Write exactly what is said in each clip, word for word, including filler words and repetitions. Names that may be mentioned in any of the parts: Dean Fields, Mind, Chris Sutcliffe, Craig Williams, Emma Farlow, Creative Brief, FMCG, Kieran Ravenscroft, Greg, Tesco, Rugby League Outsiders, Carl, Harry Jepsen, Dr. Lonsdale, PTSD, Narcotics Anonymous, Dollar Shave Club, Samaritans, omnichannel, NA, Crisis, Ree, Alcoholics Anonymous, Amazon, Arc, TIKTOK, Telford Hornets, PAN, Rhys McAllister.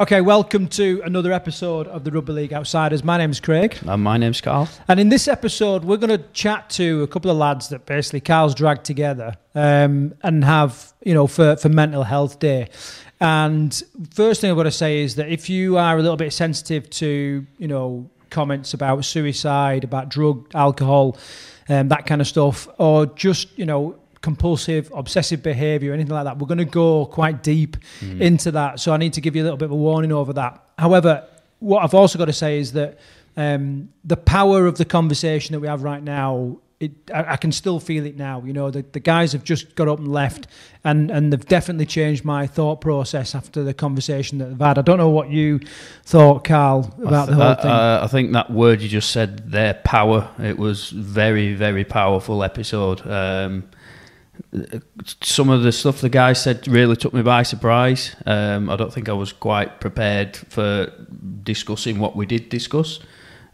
Okay, welcome to another episode of the Rugby League Outsiders. My name's Craig. And my name's Carl. And in this episode, we're going to chat to a couple of lads that basically Carl's dragged together um, and have, you know, for, for Mental Health Day. And first thing I've got to say is that if you are a little bit sensitive to, you know, comments about suicide, about drug, alcohol, um, that kind of stuff, or just, you know, compulsive, obsessive behaviour, anything like that. We're going to go quite deep mm. into that. So I need to give you a little bit of a warning over that. However, what I've also got to say is that um, the power of the conversation that we have right now, it, I, I can still feel it now. You know, the, the guys have just got up and left and, and they've definitely changed my thought process after the conversation that they've had. I don't know what you thought, Carl, about th- the whole uh, thing. Uh, I think that word you just said there, power, it was very, very powerful episode. Um Some of the stuff the guy said really took me by surprise. Um, I don't think I was quite prepared for discussing what we did discuss.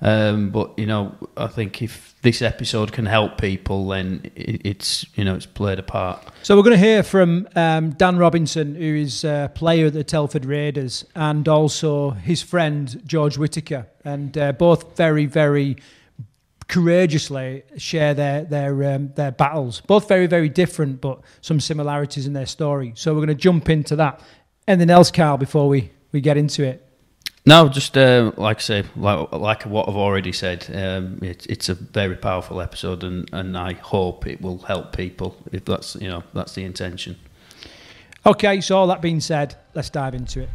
Um, but, you know, I think if this episode can help people, then it's, you know, it's played a part. So we're going to hear from um, Dan Robinson, who is a player at the Telford Raiders, and also his friend George Whitaker. And uh, both very, very courageously share their their um, their battles. Both very, very different, but some similarities in their story. So we're going to jump into that. Anything else, Carl, before we, we get into it? No, just uh, like I say, like, like what I've already said, um, it, it's a very powerful episode, and, and I hope it will help people. If that's, you know, that's the intention. Okay, so all that being said, let's dive into it.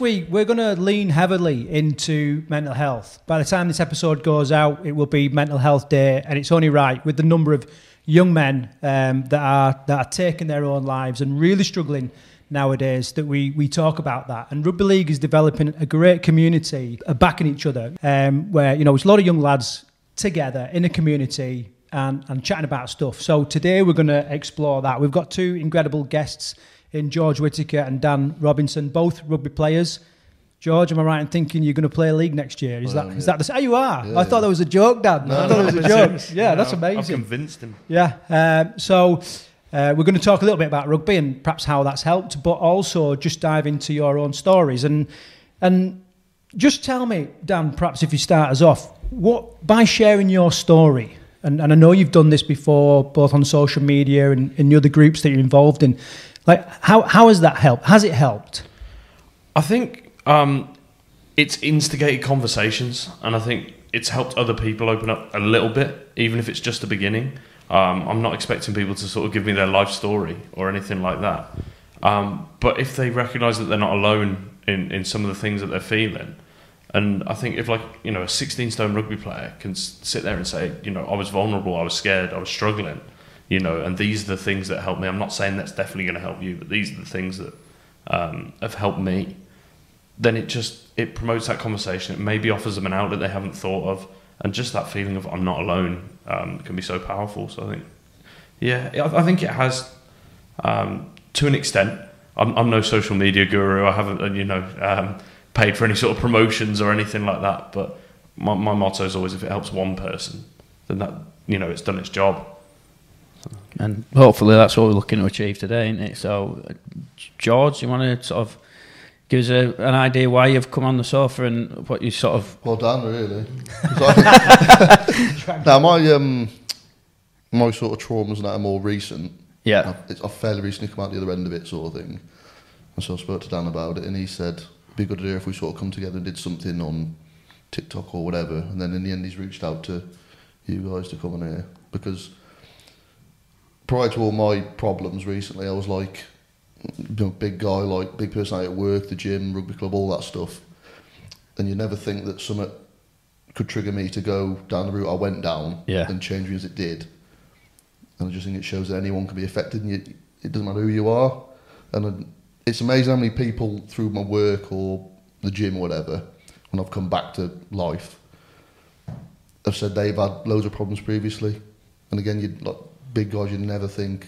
We, we're going to lean heavily into mental health. By the time this episode goes out, it will be Mental Health Day, and it's only right with the number of young men um, that are that are taking their own lives and really struggling nowadays that we, we talk about that. And Rugby League is developing a great community, uh, backing each other, um, where, you know, it's a lot of young lads together in a community and, and chatting about stuff. So today we're going to explore that. We've got two incredible guests in George Whitaker and Dan Robinson, both rugby players. George, am I right in thinking you're going to play a league next year? Is well, that is yeah. that the same? Oh, you are? Yeah, I thought yeah. that was a joke, Dan. No, I thought no, it was a joke. Yeah, no, that's amazing. I've convinced him. Yeah. Um, so uh, we're going to talk a little bit about rugby and perhaps how that's helped, but also just dive into your own stories. And and just tell me, Dan, perhaps if you start us off, what by sharing your story, and, and I know you've done this before, both on social media and in the other groups that you're involved in, like, how, how has that helped? Has it helped? I think um, it's instigated conversations, and I think it's helped other people open up a little bit, even if it's just the beginning. Um, I'm not expecting people to sort of give me their life story or anything like that. Um, but if they recognise that they're not alone in, in some of the things that they're feeling, and I think if, like, you know, a sixteen-stone rugby player can sit there and say, you know, I was vulnerable, I was scared, I was struggling, you know, and these are the things that help me. I'm not saying that's definitely going to help you, but these are the things that um, have helped me. Then it just, it promotes that conversation. It maybe offers them an outlet they haven't thought of. And just that feeling of I'm not alone um, can be so powerful. So I think, yeah, I think it has, um, to an extent. I'm, I'm no social media guru. I haven't, you know, um, paid for any sort of promotions or anything like that. But my, my motto is always, if it helps one person, then that, you know, it's done its job. And hopefully that's what we're looking to achieve today, isn't it? So, George, you want to sort of give us a, an idea why you've come on the sofa and what you sort of... Well, Dan, really. Now, my um, my sort of traumas and that are more recent. Yeah. I've, it's, I've fairly recently come out the other end of it, sort of thing. And so I spoke to Dan about it, and he said, it'd be a good idea if we sort of come together and did something on TikTok or whatever. And then in the end, he's reached out to you guys to come on here, because... prior to all my problems recently, I was like, you know, big guy, like big personality at work, the gym, rugby club, all that stuff. And you never think that something could trigger me to go down the route I went down yeah. and change me as it did. And I just think it shows that anyone can be affected, and you, it doesn't matter who you are. And it's amazing how many people through my work or the gym or whatever, when I've come back to life, have said they've had loads of problems previously. And again, you'd like... big guys, you'd never think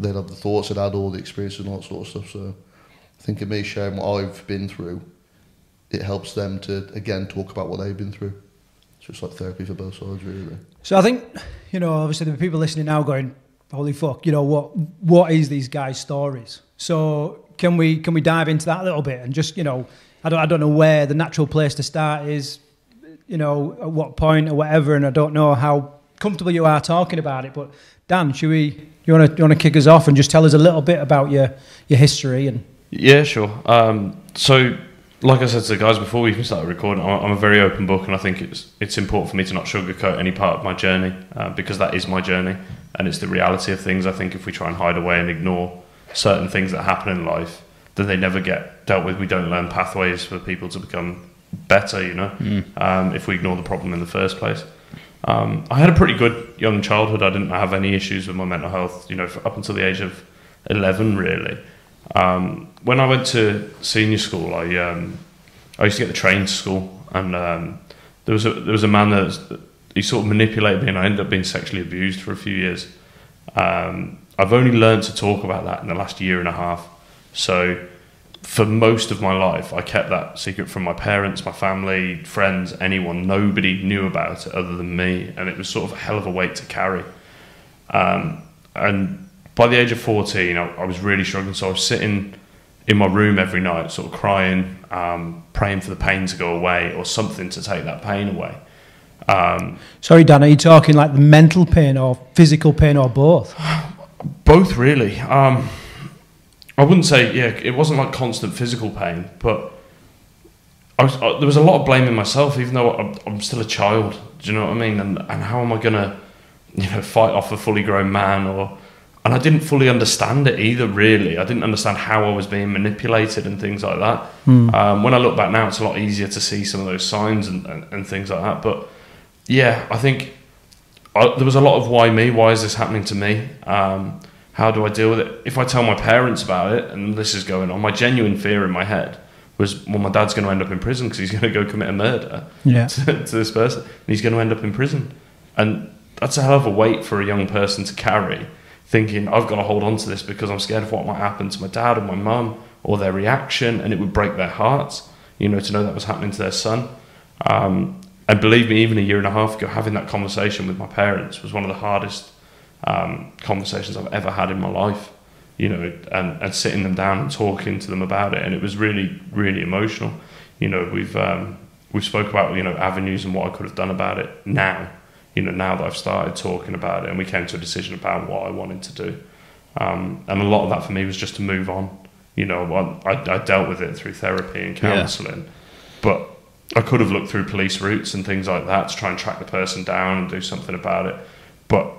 they'd have the thoughts they'd had, all the experiences and all that sort of stuff. So I think of me sharing what I've been through, it helps them to, again, talk about what they've been through. It's just like therapy for both sides, really. So I think, you know, obviously there are people listening now going, holy fuck, you know, what? what is these guys' stories? So can we can we dive into that a little bit and just, you know, I don't I don't know where the natural place to start is, you know, at what point or whatever, and I don't know how comfortable you are talking about it. But Dan, should we? You want to you want to kick us off and just tell us a little bit about your your history and. Yeah, sure. Um, so. Like I said to the guys before we even started recording, I'm a very open book, and I think it's it's important for me to not sugarcoat any part of my journey, uh, because that is my journey, and it's the reality of things. I think if we try and hide away and ignore certain things that happen in life, then they never get dealt with. We don't learn pathways for people to become better, you know, mm. um, if we ignore the problem in the first place. Um, I had a pretty good young childhood. I didn't have any issues with my mental health, you know, up until the age of eleven, really. Um, when I went to senior school, I um, I used to get the train to school, and um, there was a, there was a man that was, he sort of manipulated me, and I ended up being sexually abused for a few years. Um, I've only learned to talk about that in the last year and a half. So for most of my life, I kept that secret from my parents, my family, friends, anyone. Nobody knew about it other than me, and it was sort of a hell of a weight to carry. Um, and by the age of fourteen, I, I was really struggling. So I was sitting in my room every night, sort of crying, um, praying for the pain to go away or something to take that pain away. Um, Sorry, Dan, are you talking like the mental pain or physical pain or both? Both, really. Um, I wouldn't say, yeah, it wasn't like constant physical pain, but I was, I, there was a lot of blaming myself, even though I'm, I'm still a child. Do you know what I mean? And, and how am I going to, you know, fight off a fully grown man or... And I didn't fully understand it either, really. I didn't understand how I was being manipulated and things like that. Mm. Um, when I look back now, it's a lot easier to see some of those signs and, and, and things like that. But, yeah, I think I, there was a lot of why me? Why is this happening to me? Um, how do I deal with it? If I tell my parents about it and this is going on, my genuine fear in my head was, well, my dad's going to end up in prison because he's going to go commit a murder yeah. to, to this person. And he's going to end up in prison. And that's a hell of a weight for a young person to carry. Thinking I've got to hold on to this because I'm scared of what might happen to my dad or my mum or their reaction, and it would break their hearts, you know, to know that was happening to their son. Um, and believe me, even a year and a half ago, having that conversation with my parents was one of the hardest um, conversations I've ever had in my life, you know, and, and sitting them down and talking to them about it, and it was really, really emotional. You know, we've um, we've spoke about, you know, avenues and what I could have done about it now. You know, now that I've started talking about it, and we came to a decision about what I wanted to do. Um, and a lot of that for me was just to move on. You know, I, I dealt with it through therapy and counselling. Yeah. But I could have looked through police routes and things like that to try and track the person down and do something about it. But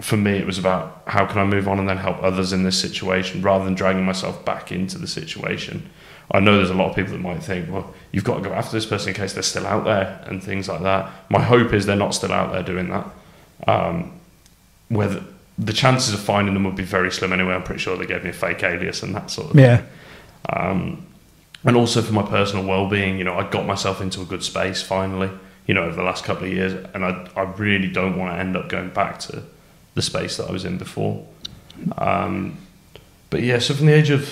for me, it was about how can I move on and then help others in this situation rather than dragging myself back into the situation. I know there's a lot of people that might think, well, you've got to go after this person in case they're still out there and things like that. My hope is they're not still out there doing that. Um, whether the chances of finding them would be very slim anyway. I'm pretty sure they gave me a fake alias and that sort of yeah. thing. Um, and also for my personal well-being, you know, I got myself into a good space finally, you know, over the last couple of years. And I, I really don't want to end up going back to the space that I was in before. Um, but yeah, so from the age of...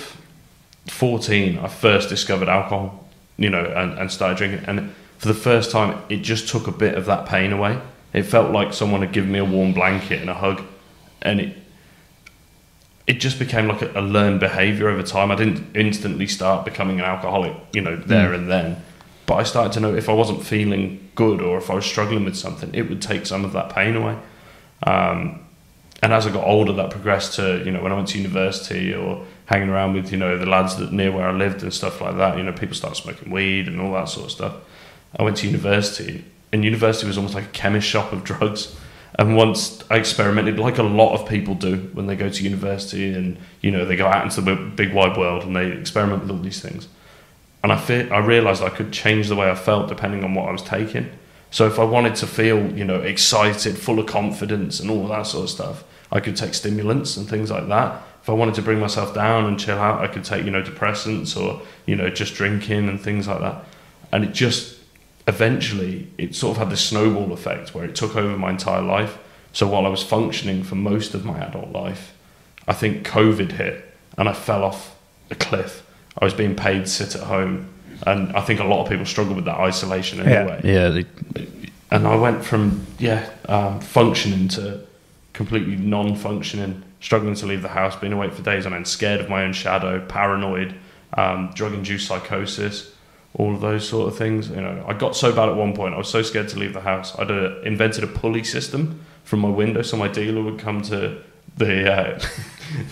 fourteen, I first discovered alcohol, you know, and, and started drinking. And for the first time, it just took a bit of that pain away. It felt like someone had given me a warm blanket and a hug. And it it just became like a, a learned behaviour over time. I didn't instantly start becoming an alcoholic, you know, there mm. and then. But I started to know if I wasn't feeling good or if I was struggling with something, it would take some of that pain away. Um, and as I got older, that progressed to, you know, when I went to university or... hanging around with, you know, the lads that near where I lived and stuff like that. You know, people start smoking weed and all that sort of stuff. I went to university, and university was almost like a chemist shop of drugs. And once I experimented, like a lot of people do when they go to university and, you know, they go out into the big wide world and they experiment with all these things. And I fe- I realised I could change the way I felt depending on what I was taking. So if I wanted to feel, you know, excited, full of confidence and all that sort of stuff, I could take stimulants and things like that. If I wanted to bring myself down and chill out, I could take, you know, depressants or, you know, just drinking and things like that. And it just, eventually, it sort of had this snowball effect where it took over my entire life. So while I was functioning for most of my adult life, I think COVID hit and I fell off a cliff. I was being paid to sit at home. And I think a lot of people struggle with that isolation anyway. Yeah. yeah they... And I went from, yeah, um, functioning to completely non-functioning. struggling to leave the house, being awake for days on end, scared of my own shadow, paranoid, um, drug-induced psychosis, all of those sort of things. You know, I got so bad at one point, I was so scared to leave the house, I'd uh, invented a pulley system from my window, so my dealer would come to the uh,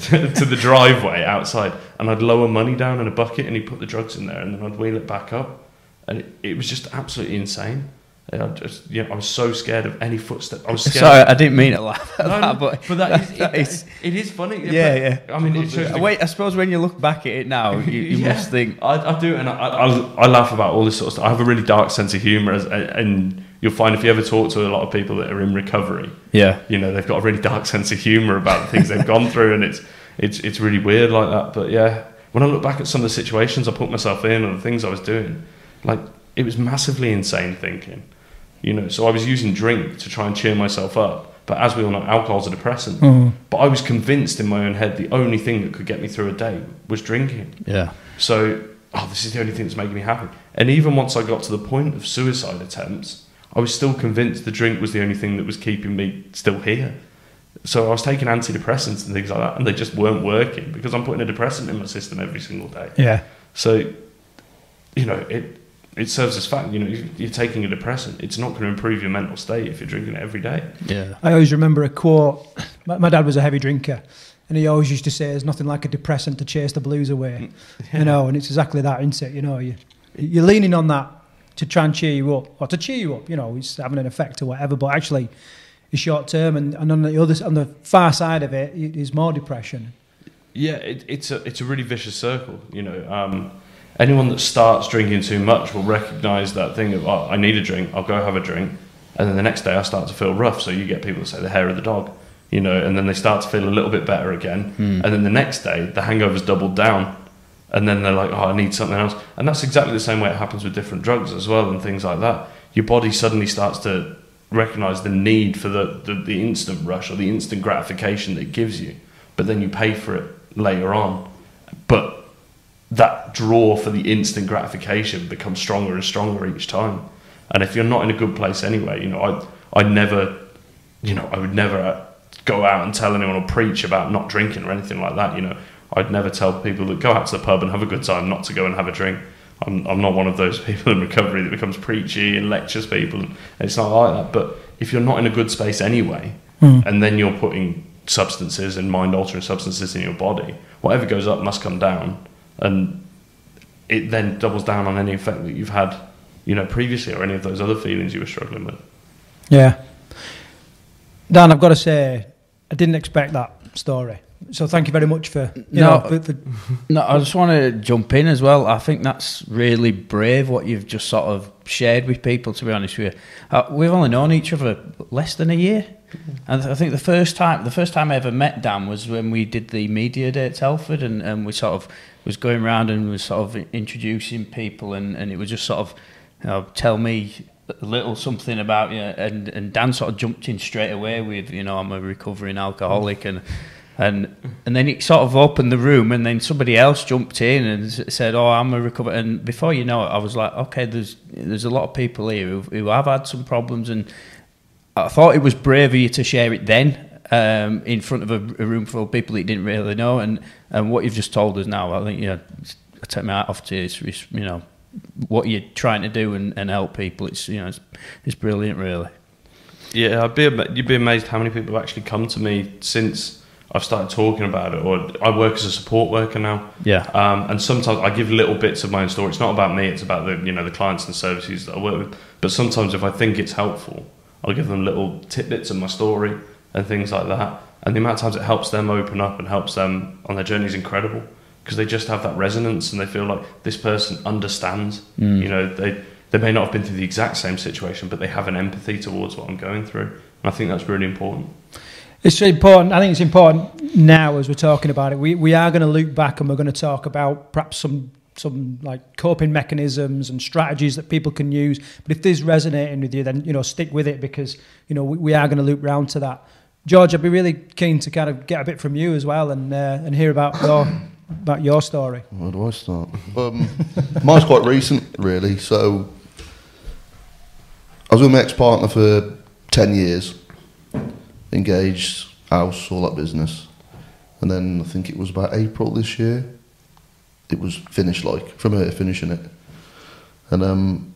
to, to the driveway outside, and I'd lower money down in a bucket, and he'd put the drugs in there, and then I'd wheel it back up, and it, it was just absolutely insane. I just, you know, I was so scared of any footstep. I was scared. Sorry, I didn't mean it like that, no, that but, but that, is, that it, is, it is funny. Yeah, yeah. I mean, it shows wait. The, I suppose when you look back at it now, you, you yeah, must think. I, I do, and I, I, I laugh about all this sort of stuff. I have a really dark sense of humour, as, and you'll find if you ever talk to a lot of people that are in recovery, yeah, you know, they've got a really dark sense of humour about the things they've gone through, and it's it's it's really weird like that. But yeah, when I look back at some of the situations I put myself in and the things I was doing, like, it was massively insane thinking. You know, so I was using drink to try and cheer myself up. But as we all know, alcohol's a depressant. Mm. But I was convinced in my own head the only thing that could get me through a day was drinking. Yeah. So, oh, this is the only thing that's making me happy. And even once I got to the point of suicide attempts, I was still convinced the drink was the only thing that was keeping me still here. So I was taking antidepressants and things like that, and they just weren't working because I'm putting a depressant in my system every single day. Yeah. So, you know, it... it serves as fact. You know, you're taking a depressant. It's not going to improve your mental state if you're drinking it every day. Yeah. I always remember a quote. My, my dad was a heavy drinker, and he always used to say, "There's nothing like a depressant to chase the blues away." Yeah. You know, and it's exactly that, isn't it? You know, you you're leaning on that to try and cheer you up, or to cheer you up. You know, it's having an effect or whatever, but actually, it's short term, and, and on the other, on the far side of it, it is more depression. Yeah, it, it's a it's a really vicious circle. You know. Um, Anyone that starts drinking too much will recognise that thing of, oh, I need a drink, I'll go have a drink. And then the next day I start to feel rough. So you get people that say the hair of the dog, you know, and then they start to feel a little bit better again. Mm. And then the next day the hangover's doubled down. And then they're like, oh, I need something else. And that's exactly the same way it happens with different drugs as well and things like that. Your body suddenly starts to recognise the need for the, the, the instant rush or the instant gratification that it gives you. But then you pay for it later on. But that draw for the instant gratification becomes stronger and stronger each time. And if you're not in a good place anyway, you know, I I never, you know, I would never go out and tell anyone or preach about not drinking or anything like that, you know. I'd never tell people that go out to the pub and have a good time not to go and have a drink. I'm I'm not one of those people in recovery that becomes preachy and lectures people. And it's not like that. But if you're not in a good space anyway, mm. and then you're putting substances and mind-altering substances in your body, whatever goes up must come down. And it then doubles down on any effect that you've had, you know, previously, or any of those other feelings you were struggling with. Yeah. Dan, I've got to say, I didn't expect that story. So thank you very much for, you no, know... For, for no, I just want to jump in as well. I think that's really brave what you've just sort of shared with people, to be honest with you. Uh, we've only known each other less than a year. And I think the first time the first time I ever met Dan was when we did the media day at Telford, and, and we sort of was going around and was sort of introducing people, and, and it was just sort of, you know, tell me a little something about you, and, and Dan sort of jumped in straight away with, you know, I'm a recovering alcoholic, and and and then it sort of opened the room, and then somebody else jumped in and said, oh, I'm a recover, and before you know it, I was like, okay, there's there's a lot of people here who, who have had some problems, and I thought it was brave of you to share it then, um, in front of a, a room full of people that you didn't really know, and, and what you've just told us now, I think, you know, I take my hat off to you. It's, it's, you know, what you're trying to do and, and help people. It's, you know, it's, it's brilliant, really. Yeah, I'd be you'd be amazed how many people have actually come to me since I've started talking about it. Or I work as a support worker now. Yeah. Um, and sometimes I give little bits of my own story. It's not about me. It's about the, you know, the clients and services that I work with. But sometimes if I think it's helpful, I'll give them little tidbits of my story and things like that. And the amount of times it helps them open up and helps them on their journey is incredible, because they just have that resonance and they feel like this person understands. Mm. You know, they they may not have been through the exact same situation, but they have an empathy towards what I'm going through. And I think that's really important. It's important. I think it's important now as we're talking about it. We we are going to look back and we're going to talk about perhaps some some like coping mechanisms and strategies that people can use. But if this is resonating with you, then, you know, stick with it, because, you know, we, we are going to loop round to that. George, I'd be really keen to kind of get a bit from you as well, and uh, and hear about your about your story. Where do I start? Um, mine's quite recent, really. So I was with my ex-partner for ten years, engaged, house, all that business. And then I think it was about April this year, it was finished, like, from her finishing it. And um,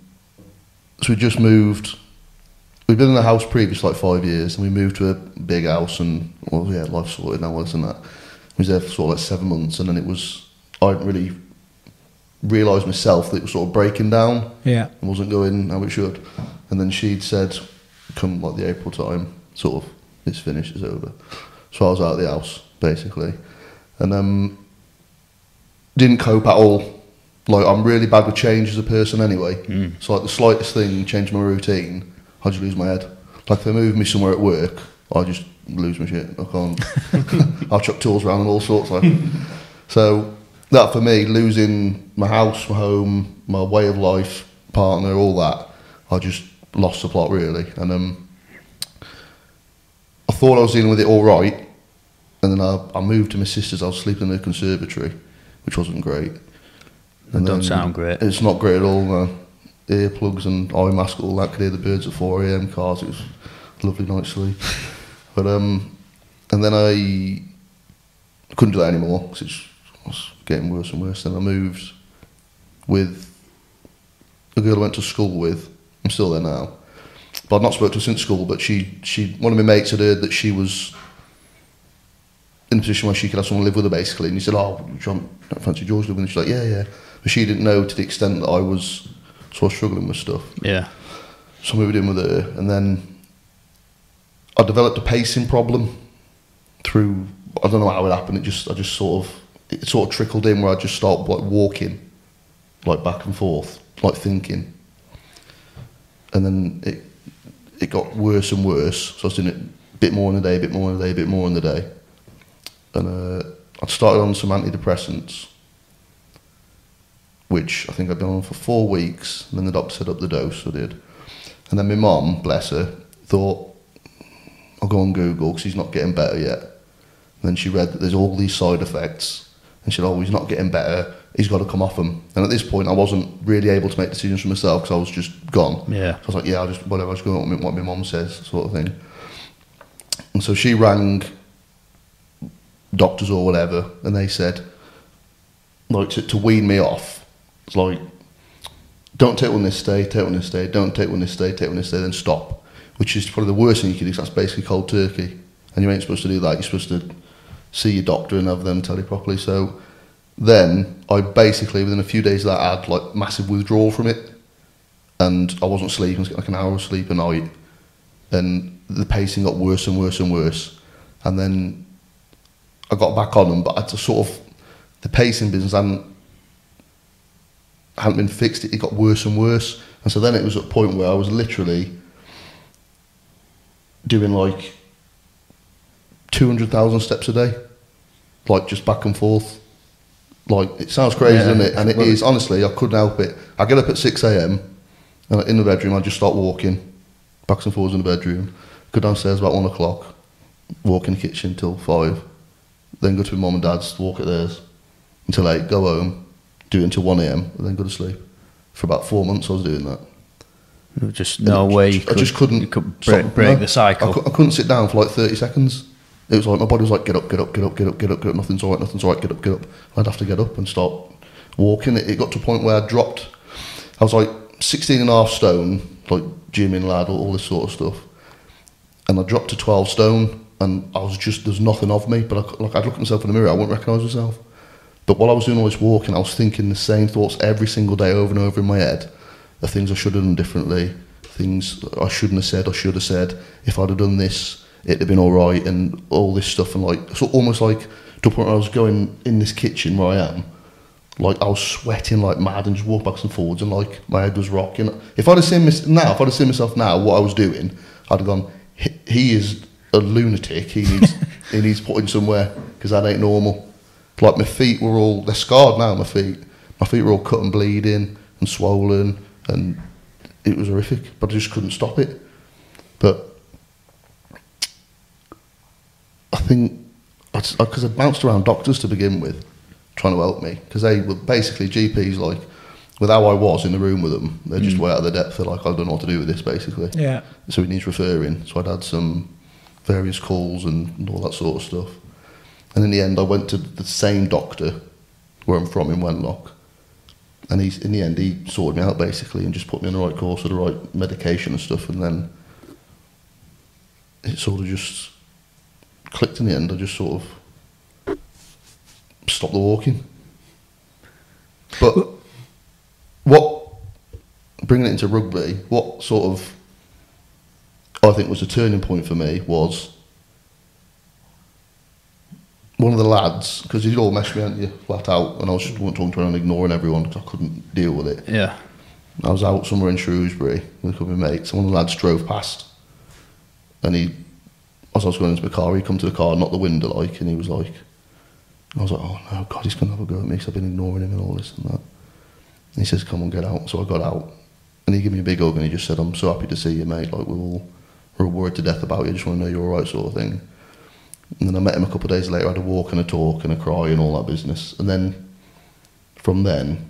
so we just moved. We'd been in the house previous, like, five years, and we moved to a big house, and, well, yeah, life sorted now, wasn't that? We was there for sort of like seven months, and then it was, I didn't really realise myself that it was sort of breaking down. Yeah. And wasn't going how it should. And then she'd said, come, like, the April time, sort of, it's finished, it's over. So I was out of the house, basically. And um, didn't cope at all. Like, I'm really bad with change as a person anyway. Mm. So, like, the slightest thing changed my routine, I just lose my head. Like, if they move me somewhere at work, I just lose my shit. I can't. I'll chuck tools around and all sorts. Like. So that, for me, losing my house, my home, my way of life, partner, all that, I just lost the plot, really. And um, I thought I was dealing with it all right. And then I, I moved to my sister's. I was sleeping in the conservatory, which wasn't great. That don't sound great. It's not great at all, no. Earplugs and eye mask, all that, could hear the birds at four a m, cars, it was a lovely night's sleep. But, um, and then I couldn't do that anymore, because it was getting worse and worse. Then I moved with a girl I went to school with, I'm still there now, but I've not spoken to her since school, but she, she, one of my mates had heard that she was in a position where she could have someone live with her, basically, and he said, oh, John, don't fancy George living with her? She's like, yeah, yeah. But she didn't know to the extent that I was... So I was struggling with stuff. Yeah. So I moved in with her, and then I developed a pacing problem through, I don't know how it happened, it just, I just sort of, it sort of trickled in where I just start like walking, like back and forth, like thinking. And then it it got worse and worse, so I was doing it a bit more in a day, a bit more in a day, a bit more in the day. And uh, I'd started on some antidepressants, which I think I'd been on for four weeks, and then the doctor said up the dose, I did. And then my mum, bless her, thought, I'll go on Google, because he's not getting better yet. And then she read that there's all these side effects, and she said, oh, he's not getting better, he's got to come off them. And at this point, I wasn't really able to make decisions for myself, because I was just gone. Yeah. So I was like, yeah, I'll just, whatever, I'll just go on with what my mum says, sort of thing. And so she rang doctors or whatever, and they said, like, to, to wean me off, it's like, don't take one this day, take one this day, don't take one this day, take one this day, then stop. Which is probably the worst thing you can do, because that's basically cold turkey. And you ain't supposed to do that, you're supposed to see your doctor and have them tell you properly. So then I basically, within a few days of that, I had like massive withdrawal from it. And I wasn't sleeping, I was getting like an hour of sleep a night. And the pacing got worse and worse and worse. And then I got back on them, but I had to sort of, the pacing business hadn't, hadn't been fixed, it got worse and worse. And so then it was at a point where I was literally doing like two hundred thousand steps a day, like just back and forth. Like, it sounds crazy, yeah, doesn't it? And it well, is, honestly, I couldn't help it. I get up at six a m and in the bedroom I just start walking, backs and forwards in the bedroom, go downstairs about one o'clock, walk in the kitchen till five, then go to my mum and dad's, walk at theirs until eight, go home, do it until one a m and then go to sleep. For about four months I was doing that. Just no way you could, I just couldn't you could break, sort of, break no, the cycle. I, cu- I couldn't sit down for like thirty seconds. It was like my body was like, get up, get up, get up, get up, get up, get up, nothing's all right, nothing's all right, get up, get up. I'd have to get up and start walking. It, it got to a point where I dropped, I was like sixteen and a half stone, like gym in lad, all, all this sort of stuff. And I dropped to twelve stone and I was just, there's nothing of me, but I, like, I'd look at myself in the mirror, I wouldn't recognise myself. But while I was doing all this walking, I was thinking the same thoughts every single day over and over in my head, of things I should have done differently, things I shouldn't have said, I should have said, if I'd have done this, it'd have been all right, and all this stuff. And like, so almost like, to the point where I was going in this kitchen where I am, like I was sweating like mad and just walked back and forwards, and like my head was rocking. If I'd have seen mis- now, if I'd have seen myself now, what I was doing, I'd have gone, he, he is a lunatic, he needs, he needs put in somewhere, because that ain't normal. Like my feet were all, they're scarred now, my feet. My feet were all cut and bleeding and swollen, and it was horrific, but I just couldn't stop it. But I think, because I, I bounced around doctors to begin with, trying to help me, because they were basically G Ps, like, with how I was in the room with them, they're just mm. way out of their depth, they're like, I don't know what to do with this, basically. Yeah. So it needs referring, so I'd had some various calls and all that sort of stuff. And in the end, I went to the same doctor where I'm from in Wenlock. And he's, in the end, he sorted me out, basically, and just put me on the right course with the right medication and stuff. And then it sort of just clicked in the end. I just sort of stopped the walking. But what, bringing it into rugby, what sort of, I think, was a turning point for me was one of the lads, because you'd all mess me, hadn't you, flat out, and I was just talking to him, ignoring everyone because I couldn't deal with it. Yeah. I was out somewhere in Shrewsbury with a couple of mates, and one of the lads drove past, and he, as I was going into my car, he'd come to the car, knocked the window, like, and he was like, I was like, oh no, God, he's going to have a go at me because I've been ignoring him and all this and that. And he says, come on, get out. So I got out, and he gave me a big hug, and he just said, I'm so happy to see you, mate, like, we're all, we're worried to death about you, I just want to know you're all right, sort of thing. And then I met him a couple of days later, I had a walk and a talk and a cry and all that business. And then, from then,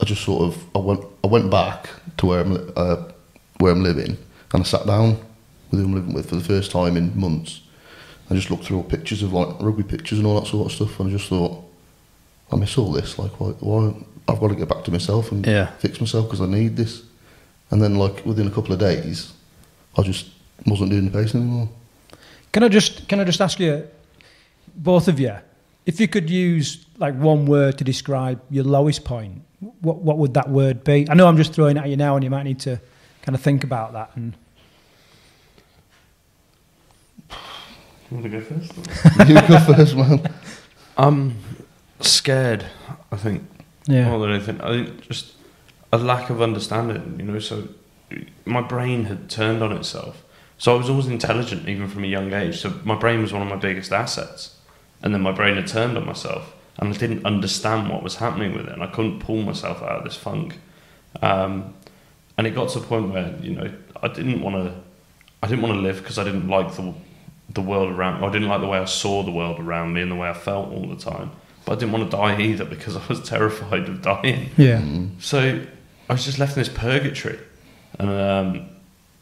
I just sort of, I went I went back to where I'm, uh, where I'm living, and I sat down with who I'm living with for the first time in months. I just looked through all pictures of, like, rugby pictures and all that sort of stuff, and I just thought, I miss all this, like, why, why I've got to get back to myself and yeah. fix myself because I need this. And then, like, within a couple of days, I just wasn't doing the pace anymore. Can I just can I just ask you, both of you, if you could use like one word to describe your lowest point, what what would that word be? I know I'm just throwing it at you now, and you might need to kind of think about that. And you want to go first? You go first, man. I'm scared. I think yeah. more than anything. I think just a lack of understanding. You know, so my brain had turned on itself. So I was always intelligent, even from a young age. So my brain was one of my biggest assets. And then my brain had turned on myself, and I didn't understand what was happening with it, and I couldn't pull myself out of this funk. Um, and it got to a point where, you know, I didn't want to, I didn't want to live because I didn't like the the world around me. I didn't like the way I saw the world around me and the way I felt all the time. But I didn't want to die either because I was terrified of dying. Yeah. Mm-hmm. So I was just left in this purgatory, and um,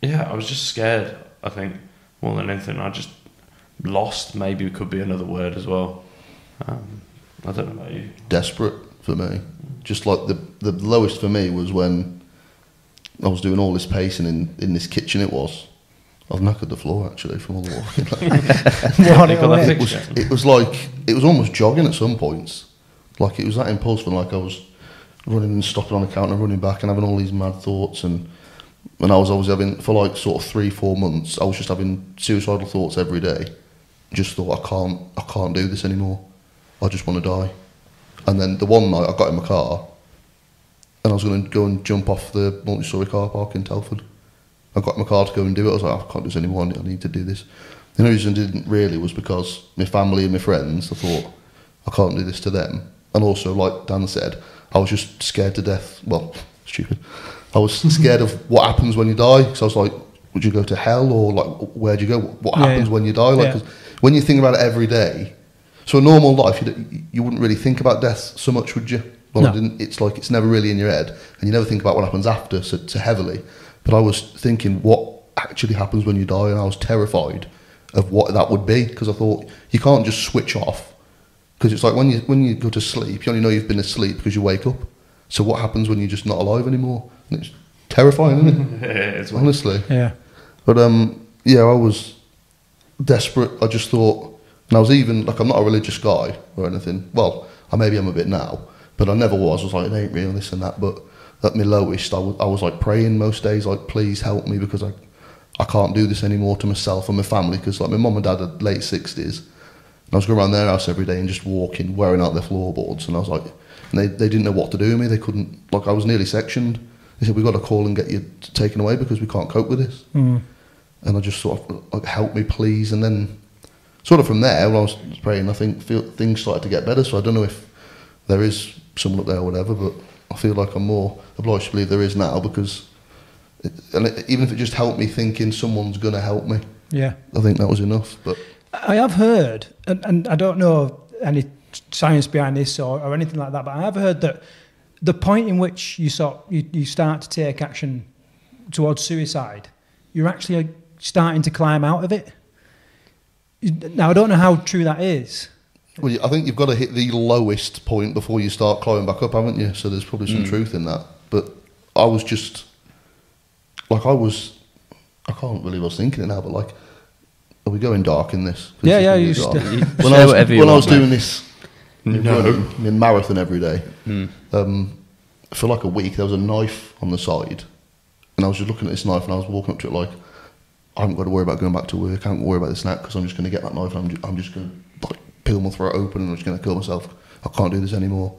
yeah, I was just scared. I think, more than anything, I just lost, maybe it could be another word as well. Um, I don't know about you. Desperate for me. Just like the the lowest for me was when I was doing all this pacing in, in this kitchen it was. I've knackered the floor, actually, from all the walking. Like, it, was, it was like, it was almost jogging at some points. Like, it was that impulsive, like I was running and stopping on the counter, running back and having all these mad thoughts. And And I was always having, for like sort of three, four months, I was just having suicidal thoughts every day. Just thought, I can't, I can't do this anymore. I just want to die. And then the one night I got in my car, and I was going to go and jump off the multi-storey car park in Telford. I got in my car to go and do it. I was like, I can't do this anymore. I need to do this. The only reason I didn't really was because my family and my friends, I thought, I can't do this to them. And also, like Dan said, I was just scared to death. Well, stupid. I was scared of what happens when you die, because I was like, would you go to hell, or like, where do you go? What happens yeah, yeah. when you die? Like, yeah. 'cause when you think about it every day, so a normal life, you, you wouldn't really think about death so much, would you? Well, no. I didn't, it's like it's never really in your head, and you never think about what happens after so, so heavily. But I was thinking what actually happens when you die, and I was terrified of what that would be, because I thought you can't just switch off, because it's like when you when you go to sleep, you only know you've been asleep because you wake up. So what happens when you're just not alive anymore? And it's terrifying, isn't it? It's honestly. Yeah. But um, yeah, I was desperate. I just thought, and I was even, like, I'm not a religious guy or anything. Well, I maybe I'm a bit now, but I never was. I was like, it ain't real, this and that. But at my lowest, I was, I was like praying most days, like, please help me, because I, I can't do this anymore to myself and my family, because like my mum and dad are late sixties, and I was going around their house every day and just walking, wearing out their floorboards, and I was like, and they, they didn't know what to do with me. They couldn't, like, I was nearly sectioned. They said, we've got to call and get you taken away because we can't cope with this. Mm. And I just sort of, like, help me, please. And then sort of from there, when I was praying, I think feel, things started to get better. So I don't know if there is someone up there or whatever, but I feel like I'm more obliged to believe there is now, because it, and it, even if it just helped me thinking someone's going to help me, yeah, I think that was enough. But I have heard, and, and I don't know any science behind this or, or anything like that, but I have heard that the point in which you sort you, you start to take action towards suicide, you're actually starting to climb out of it. Now, I don't know how true that is. Well, I think you've got to hit the lowest point before you start climbing back up, haven't you? So there's probably some mm. truth in that. But I was just... Like, I was... I can't believe I was thinking it now, but, like, are we going dark in this? Yeah, yeah, you just... When I was, when want, I was doing this... No. In, in marathon every day. Mm. Um, for, like, a week, there was a knife on the side. And I was just looking at this knife, and I was walking up to it like, I haven't got to worry about going back to work. I haven't got to worry about this and that, because I'm just going to get that knife, and I'm just, I'm just going to, like, peel my throat open, and I'm just going to kill myself. I can't do this anymore.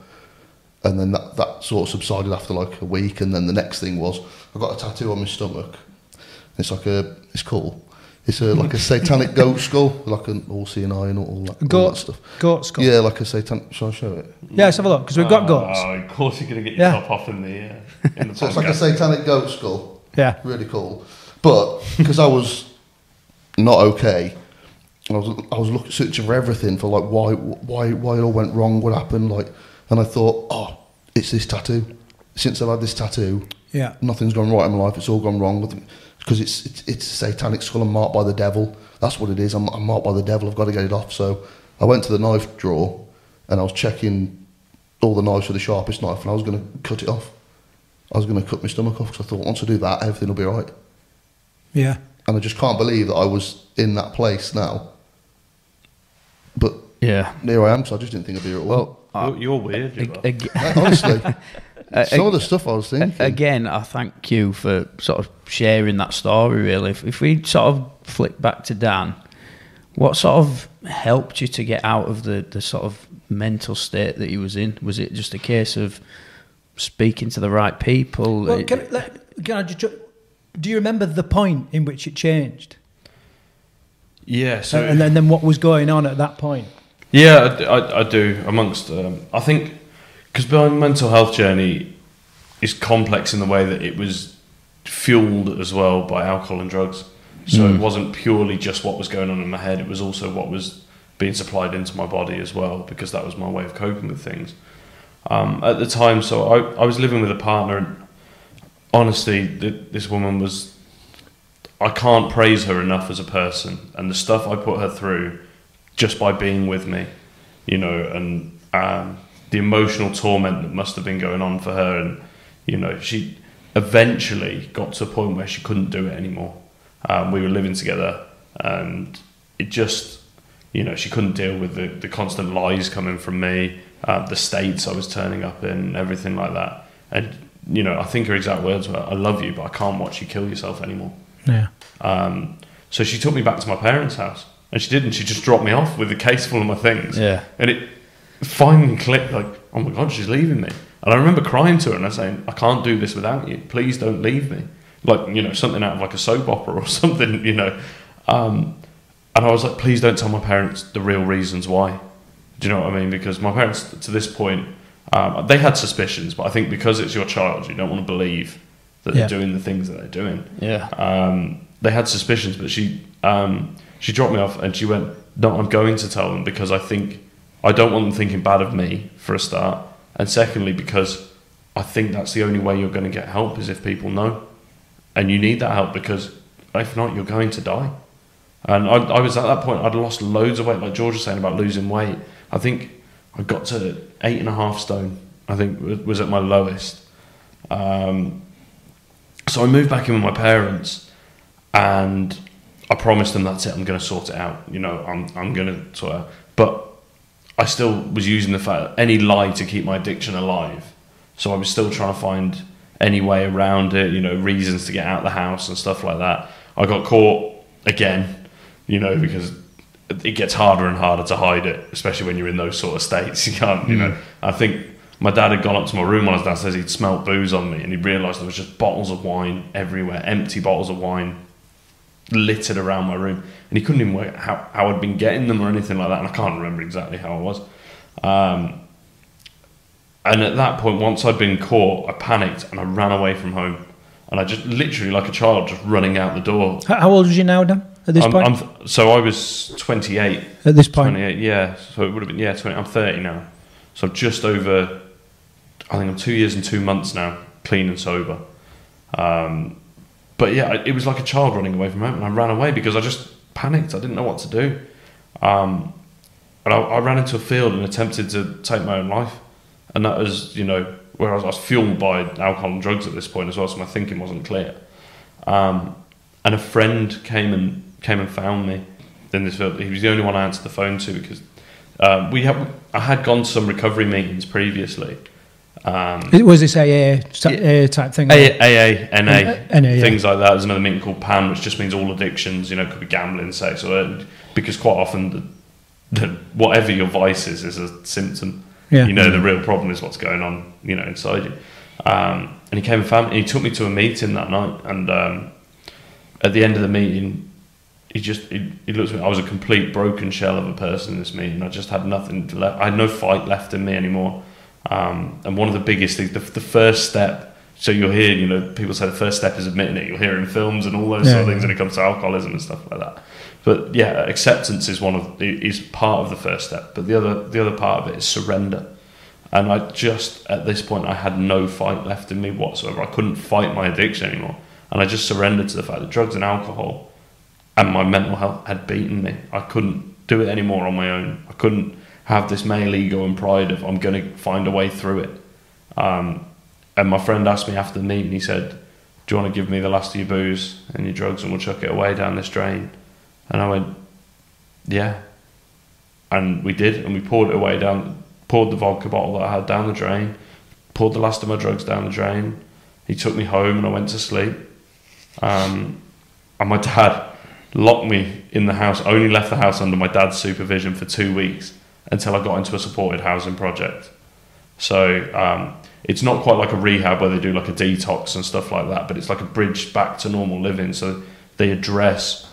And then that, that sort of subsided after like a week, and then the next thing was I got a tattoo on my stomach. It's like a, it's cool. It's a, like a satanic goat skull, like an all-seeing eye and all that, goat, all that stuff. Goat skull? Yeah, like a satanic, shall I show it? Yeah, let's have a look, because we've got oh, goats. Oh, of course you're going to get your yeah. top off in the, uh, in the So it's like a satanic goat skull. Yeah. Really cool. But, because I was not okay, I was I was looking, searching for everything for like why why why it all went wrong, what happened, like, and I thought, oh, it's this tattoo. Since I've had this tattoo, yeah, nothing's gone right in my life. It's all gone wrong because it's it's, it's a satanic skull. I'm marked by the devil. That's what it is. I'm, I'm marked by the devil. I've got to get it off. So I went to the knife drawer and I was checking all the knives for the sharpest knife, and I was going to cut it off. I was going to cut my stomach off because I thought once I do that, everything will be right. Yeah. And I just can't believe that I was in that place now. But yeah, there I am. So I just didn't think of it at all. Well, uh, you're weird. You ag- ag- like, honestly, some of the stuff I was thinking. Again, I thank you for sort of sharing that story. Really, if, if we sort of flick back to Dan, what sort of helped you to get out of the, the sort of mental state that you was in? Was it just a case of speaking to the right people? Well, can, it, let, can I just? Do you remember the point in which it changed? Yeah. So and then, then what was going on at that point? Yeah, I, I, I do. Amongst, um, I think, because my mental health journey is complex in the way that it was fueled as well by alcohol and drugs. So mm. it wasn't purely just what was going on in my head. It was also what was being supplied into my body as well, because that was my way of coping with things. Um, at the time, so I, I was living with a partner, and honestly, th- this woman was... I can't praise her enough as a person, and the stuff I put her through just by being with me, you know, and um, the emotional torment that must have been going on for her. And, you know, she eventually got to a point where she couldn't do it anymore. Um, we were living together, and it just, you know, she couldn't deal with the, the constant lies coming from me, uh, the states I was turning up in, everything like that. And, you know, I think her exact words were, "I love you, but I can't watch you kill yourself anymore." Yeah. Um, so she took me back to my parents' house, and she didn't. She just dropped me off with a case full of my things. Yeah. And it finally clicked, like, oh my God, she's leaving me. And I remember crying to her, and I saying, "I can't do this without you. Please don't leave me." Like, you know, something out of like a soap opera or something, you know. Um, and I was like, please don't tell my parents the real reasons why. Do you know what I mean? Because my parents, to this point, um, they had suspicions, but I think because it's your child, you don't want to believe that yeah. they're doing the things that they're doing. Yeah. Um, they had suspicions, but she um, she dropped me off, and she went, "No, I'm going to tell them, because I think I don't want them thinking bad of me for a start, and secondly, because I think that's the only way you're going to get help is if people know, and you need that help, because if not, you're going to die." And I, I was at that point, I'd lost loads of weight, like George was saying about losing weight. I think I got to eight and a half stone. I think was at my lowest. Um, So I moved back in with my parents, and I promised them, that's it, I'm going to sort it out. You know, I'm I'm going to sort it out. But I still was using the fact, any lie to keep my addiction alive. So I was still trying to find any way around it, you know, reasons to get out of the house and stuff like that. I got caught again, you know, because it gets harder and harder to hide it, especially when you're in those sort of states. You can't, you know, I think... My dad had gone up to my room when I was downstairs, he'd smelt booze on me, and he realised there was just bottles of wine everywhere, empty bottles of wine littered around my room. And he couldn't even work out how, how I'd been getting them or anything like that, and I can't remember exactly how I was. Um, and at that point, once I'd been caught, I panicked, and I ran away from home. And I just literally, like a child, just running out the door. How old was you now, Dan, at this I'm, point? I'm, so I was twenty-eight. At this point? twenty-eight, yeah. So it would have been, yeah, twenty. I'm thirty now. So just over... I think I'm two years and two months now, clean and sober. Um, but yeah, it was like a child running away from home, and I ran away because I just panicked. I didn't know what to do. Um, and I, I ran into a field and attempted to take my own life. And that was, you know, where I was, I was fueled by alcohol and drugs at this point as well, so my thinking wasn't clear. Um, and a friend came and came and found me in this field. He was the only one I answered the phone to because um, we had, I had gone to some recovery meetings previously. Um, was this A A t- uh, type thing? A A, N A, N A, yeah. Things like that. There's another meeting called P A N, which just means all addictions, you know, could be gambling, sex, or because quite often the, the, whatever your vice is is a symptom. Yeah. You know, the real problem is what's going on, you know, inside you. Um, and he came and found me, and he took me to a meeting that night, and um, at the end of the meeting, he just, he, he looked at me, I was a complete broken shell of a person in this meeting. I just had nothing left, I had no fight left in me anymore. Um, and one of the biggest things, the, the first step, so you'll hear, you know, people say the first step is admitting it, you'll hear in films and all those yeah. sort of things when it comes to alcoholism and stuff like that. But yeah, acceptance is one of is part of the first step, but the other the other part of it is surrender. And I just at this point I had no fight left in me whatsoever. I couldn't fight my addiction anymore, and I just surrendered to the fact that drugs and alcohol and my mental health had beaten me. I couldn't do it anymore on my own. I couldn't have this male ego and pride of I'm going to find a way through it. Um, and my friend asked me after the meeting. He said, "Do you want to give me the last of your booze and your drugs, and we'll chuck it away down this drain?" And I went, yeah. And we did, and we poured it away down, poured the vodka bottle that I had down the drain, poured the last of my drugs down the drain. He took me home and I went to sleep. Um, and my dad locked me in the house, only left the house under my dad's supervision for two weeks until I got into a supported housing project. So um, it's not quite like a rehab where they do like a detox and stuff like that, but it's like a bridge back to normal living. So they address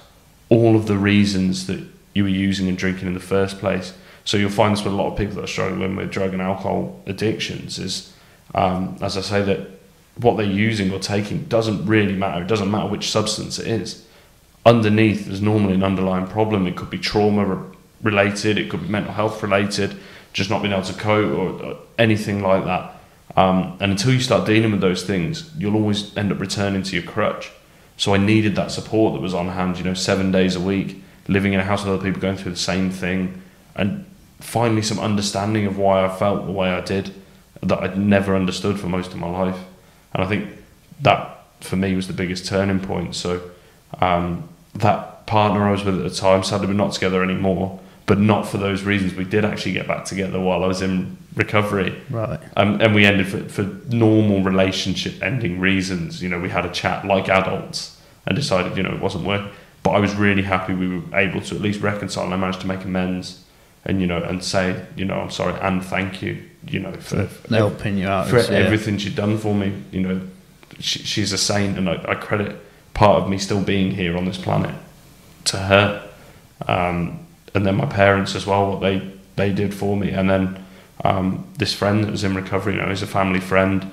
all of the reasons that you were using and drinking in the first place. So you'll find this with a lot of people that are struggling with drug and alcohol addictions is, um, as I say, that what they're using or taking doesn't really matter. It doesn't matter which substance it is. Underneath, there's normally an underlying problem. It could be trauma-related, it could be mental health-related, just not being able to cope or, or anything like that. Um, and until you start dealing with those things, you'll always end up returning to your crutch. So I needed that support that was on hand, you know, seven days a week, living in a house with other people going through the same thing, and finally some understanding of why I felt the way I did that I'd never understood for most of my life. And I think that, for me, was the biggest turning point. So um, that partner I was with at the time, sadly we're not together anymore, but not for those reasons. We did actually get back together while I was in recovery. Right. Um, and we ended for, for normal relationship ending reasons. You know, we had a chat like adults and decided, you know, it wasn't working. But I was really happy we were able to at least reconcile, and I managed to make amends and, you know, and say, you know, I'm sorry and thank you, you know, for, for helping you out. For everything yeah. she'd done for me. You know, she, she's a saint, and I, I credit part of me still being here on this planet to her. Um, and then my parents as well, what they, they did for me. And then Um, this friend that was in recovery, you know, he's a family friend.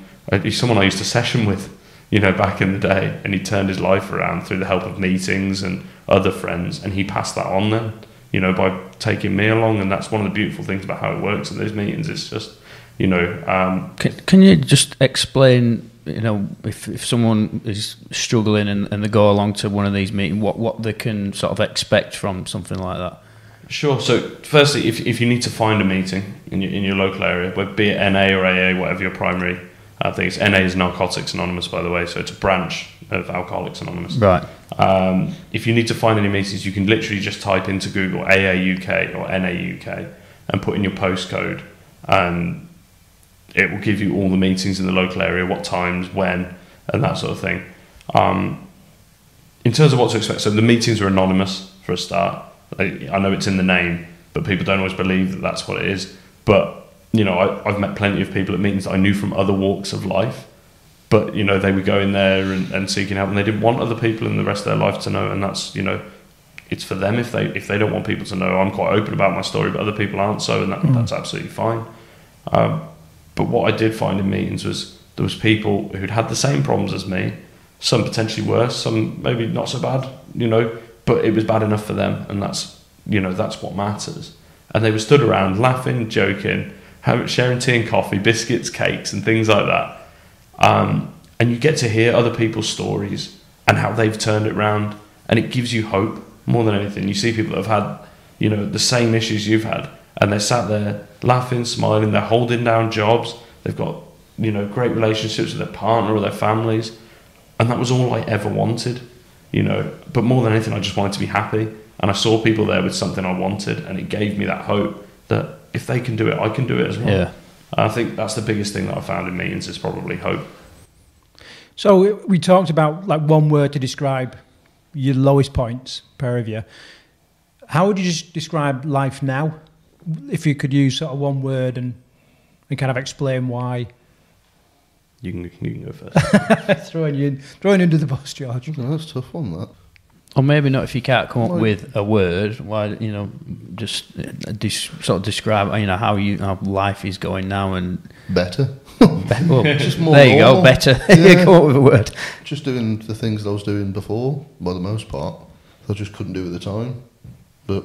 He's someone I used to session with, you know, back in the day, and he turned his life around through the help of meetings and other friends, and he passed that on then, you know, by taking me along. And that's one of the beautiful things about how it works in those meetings. It's just, you know... Um, can, can you just explain, you know, if, if someone is struggling and, and they go along to one of these meetings, what, what they can sort of expect from something like that? Sure. So, firstly, if if you need to find a meeting in your, in your local area, whether be it N A or A A, whatever your primary uh, thing is, N A is Narcotics Anonymous, by the way, so it's a branch of Alcoholics Anonymous. Right. Um, if you need to find any meetings, you can literally just type into Google A A U K or N A U K and put in your postcode, and it will give you all the meetings in the local area, what times, when, and that sort of thing. Um, in terms of what to expect, so the meetings are anonymous for a start. I know it's in the name, but people don't always believe that that's what it is. But, you know, I, I've met plenty of people at meetings that I knew from other walks of life, but, you know, they were going there and, and seeking help, and they didn't want other people in the rest of their life to know. And that's, you know, it's for them if they if they don't want people to know. I'm quite open about my story, but other people aren't, so and that, mm. that's absolutely fine. Um, but what I did find in meetings was there was people who'd had the same problems as me, some potentially worse, some maybe not so bad, you know, but it was bad enough for them, and that's, you know, that's what matters. And they were stood around laughing, joking, having, sharing tea and coffee, biscuits, cakes and things like that. Um, and you get to hear other people's stories and how they've turned it around, and it gives you hope more than anything. You see people that have had you know, the same issues you've had, and they're sat there laughing, smiling, they're holding down jobs, they've got, you know, great relationships with their partner or their families, and that was all I ever wanted, you know. But more than anything, I just wanted to be happy, and I saw people there with something I wanted, and it gave me that hope that if they can do it, I can do it as well. Yeah. And I think that's the biggest thing that I found in meetings is probably hope. So we talked about like one word to describe your lowest points, pair of you. How would you just describe life now? If you could use sort of one word and and kind of explain why. You can, you can go first. throwing you in, throwing under the bus, George. No, that's a tough one, that. Or maybe not if you can't come up like, with a word. Why, you know, just des- sort of describe, you know, how you how life is going now and better. Be- well, just more there you normal. Go, better. Yeah. Come up with a word. Just doing the things that I was doing before, by the most part. I just couldn't do at the time, but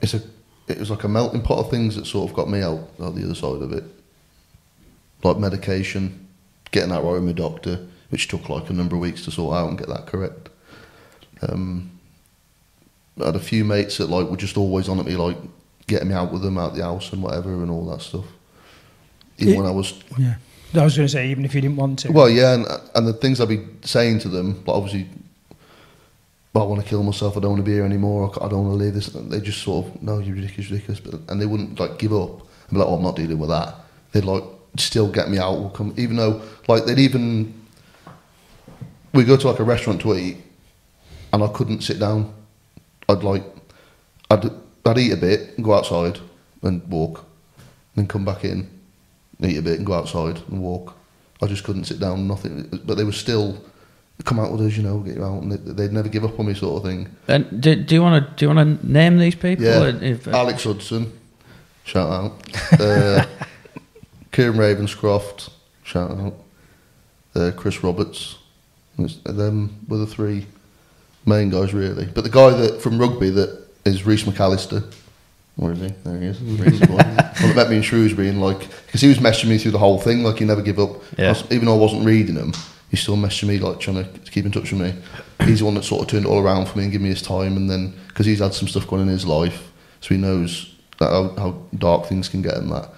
it's a it was like a melting pot of things that sort of got me out, out the other side of it. Like medication, getting that right with my doctor, which took like a number of weeks to sort out and get that correct. Um, I had a few mates that like were just always on at me, like getting me out with them out the house and whatever and all that stuff. Even it, when I was, yeah, I was going to say even if you didn't want to. Well, yeah, and and the things I'd be saying to them, but obviously, but I want to kill myself. I don't want to be here anymore. I don't want to leave this. They just sort of no, you're ridiculous, ridiculous, but and they wouldn't like give up and be like, oh, I'm not dealing with that. They'd like still get me out. We'll come, even though like they'd even we go to like a restaurant to eat. And I couldn't sit down. I'd like, I'd I'd eat a bit and go outside and walk, then come back in, eat a bit and go outside and walk. I just couldn't sit down, nothing. But they were still come out with us, you know, get you out, and they, they'd never give up on me, sort of thing. And do do you want to do you want to name these people? Yeah, if, uh, Alex Hudson, shout out. Uh, Kieran Ravenscroft, shout out. Uh, Chris Roberts, them were the three. Main guys, really. But the guy that from rugby that is Rhys McAllister. Where is he? There he is. Rhys boy. Well, they met me in Shrewsbury and like, because he was messaging me through the whole thing, like he never give up. Yeah. Was, even though I wasn't reading him, he still messaged me, like trying to keep in touch with me. He's the one that sort of turned it all around for me and gave me his time. And then, because he's had some stuff going on in his life, so he knows that how, how dark things can get and that.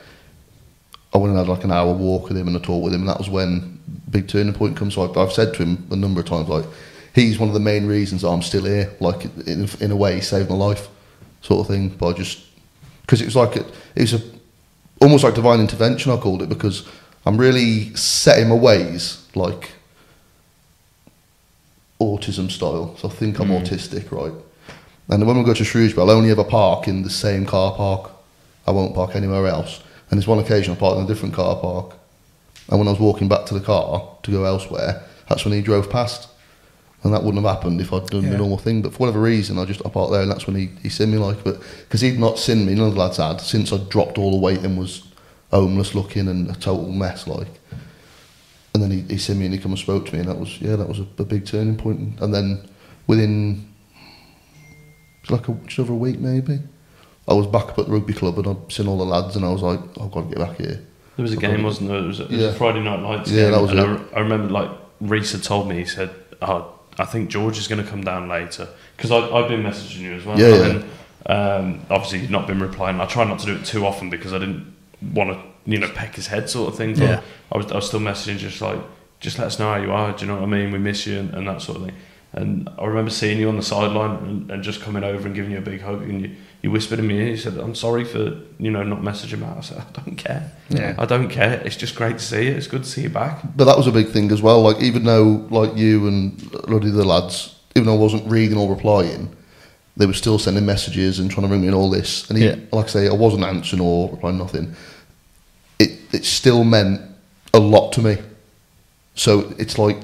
I went and had like an hour walk with him and a talk with him, and that was when big turning point comes. So I've, I've said to him a number of times, like, he's one of the main reasons I'm still here. Like, in, in a way, he saved my life, sort of thing. But I just, because it was like, a, it was a, almost like divine intervention, I called it, because I'm really set in my ways, like, autism style. So I think I'm mm. autistic, right? And when we go to Shrewsbury, I'll only ever park in the same car park. I won't park anywhere else. And there's one occasion I parked in a different car park. And when I was walking back to the car to go elsewhere, that's when he drove past. And that wouldn't have happened if I'd done yeah. the normal thing. But for whatever reason, I just I parked there, and that's when he, he seen me, like. But because he'd not seen me, none of the lads had, since I'd dropped all the weight and was homeless looking and a total mess, like. And then he, he seen me and he come and spoke to me, and that was, yeah, that was a, a big turning point. And then within, it was like a, just over a week maybe, I was back up at the rugby club and I'd seen all the lads and I was like, oh, I've got to get back here. There was a game, wasn't there? It was a, it was yeah. a Friday night lights yeah, game. That was and it. I, re- I remember, like, Rhys had told me, he said, oh, I think George is going to come down later, because I've been messaging you as well. Yeah, and yeah. Um, obviously you've not been replying. I try not to do it too often because I didn't want to, you know, peck his head sort of thing. But yeah. I was I was still messaging, just like, just let us know how you are. Do you know what I mean? We miss you and, and that sort of thing. And I remember seeing you on the sideline and, and just coming over and giving you a big hug. And you, you whispered in my ear, you said, "I'm sorry for, you know, not messaging back." I said, "I don't care. Yeah. I don't care. It's just great to see you. It's good to see you back." But that was a big thing as well. Like, even though, like, you and a lot of the lads, even though I wasn't reading or replying, they were still sending messages and trying to ring me and all this. And he, yeah. like I say, I wasn't answering or replying, nothing. It it still meant a lot to me. So it's like,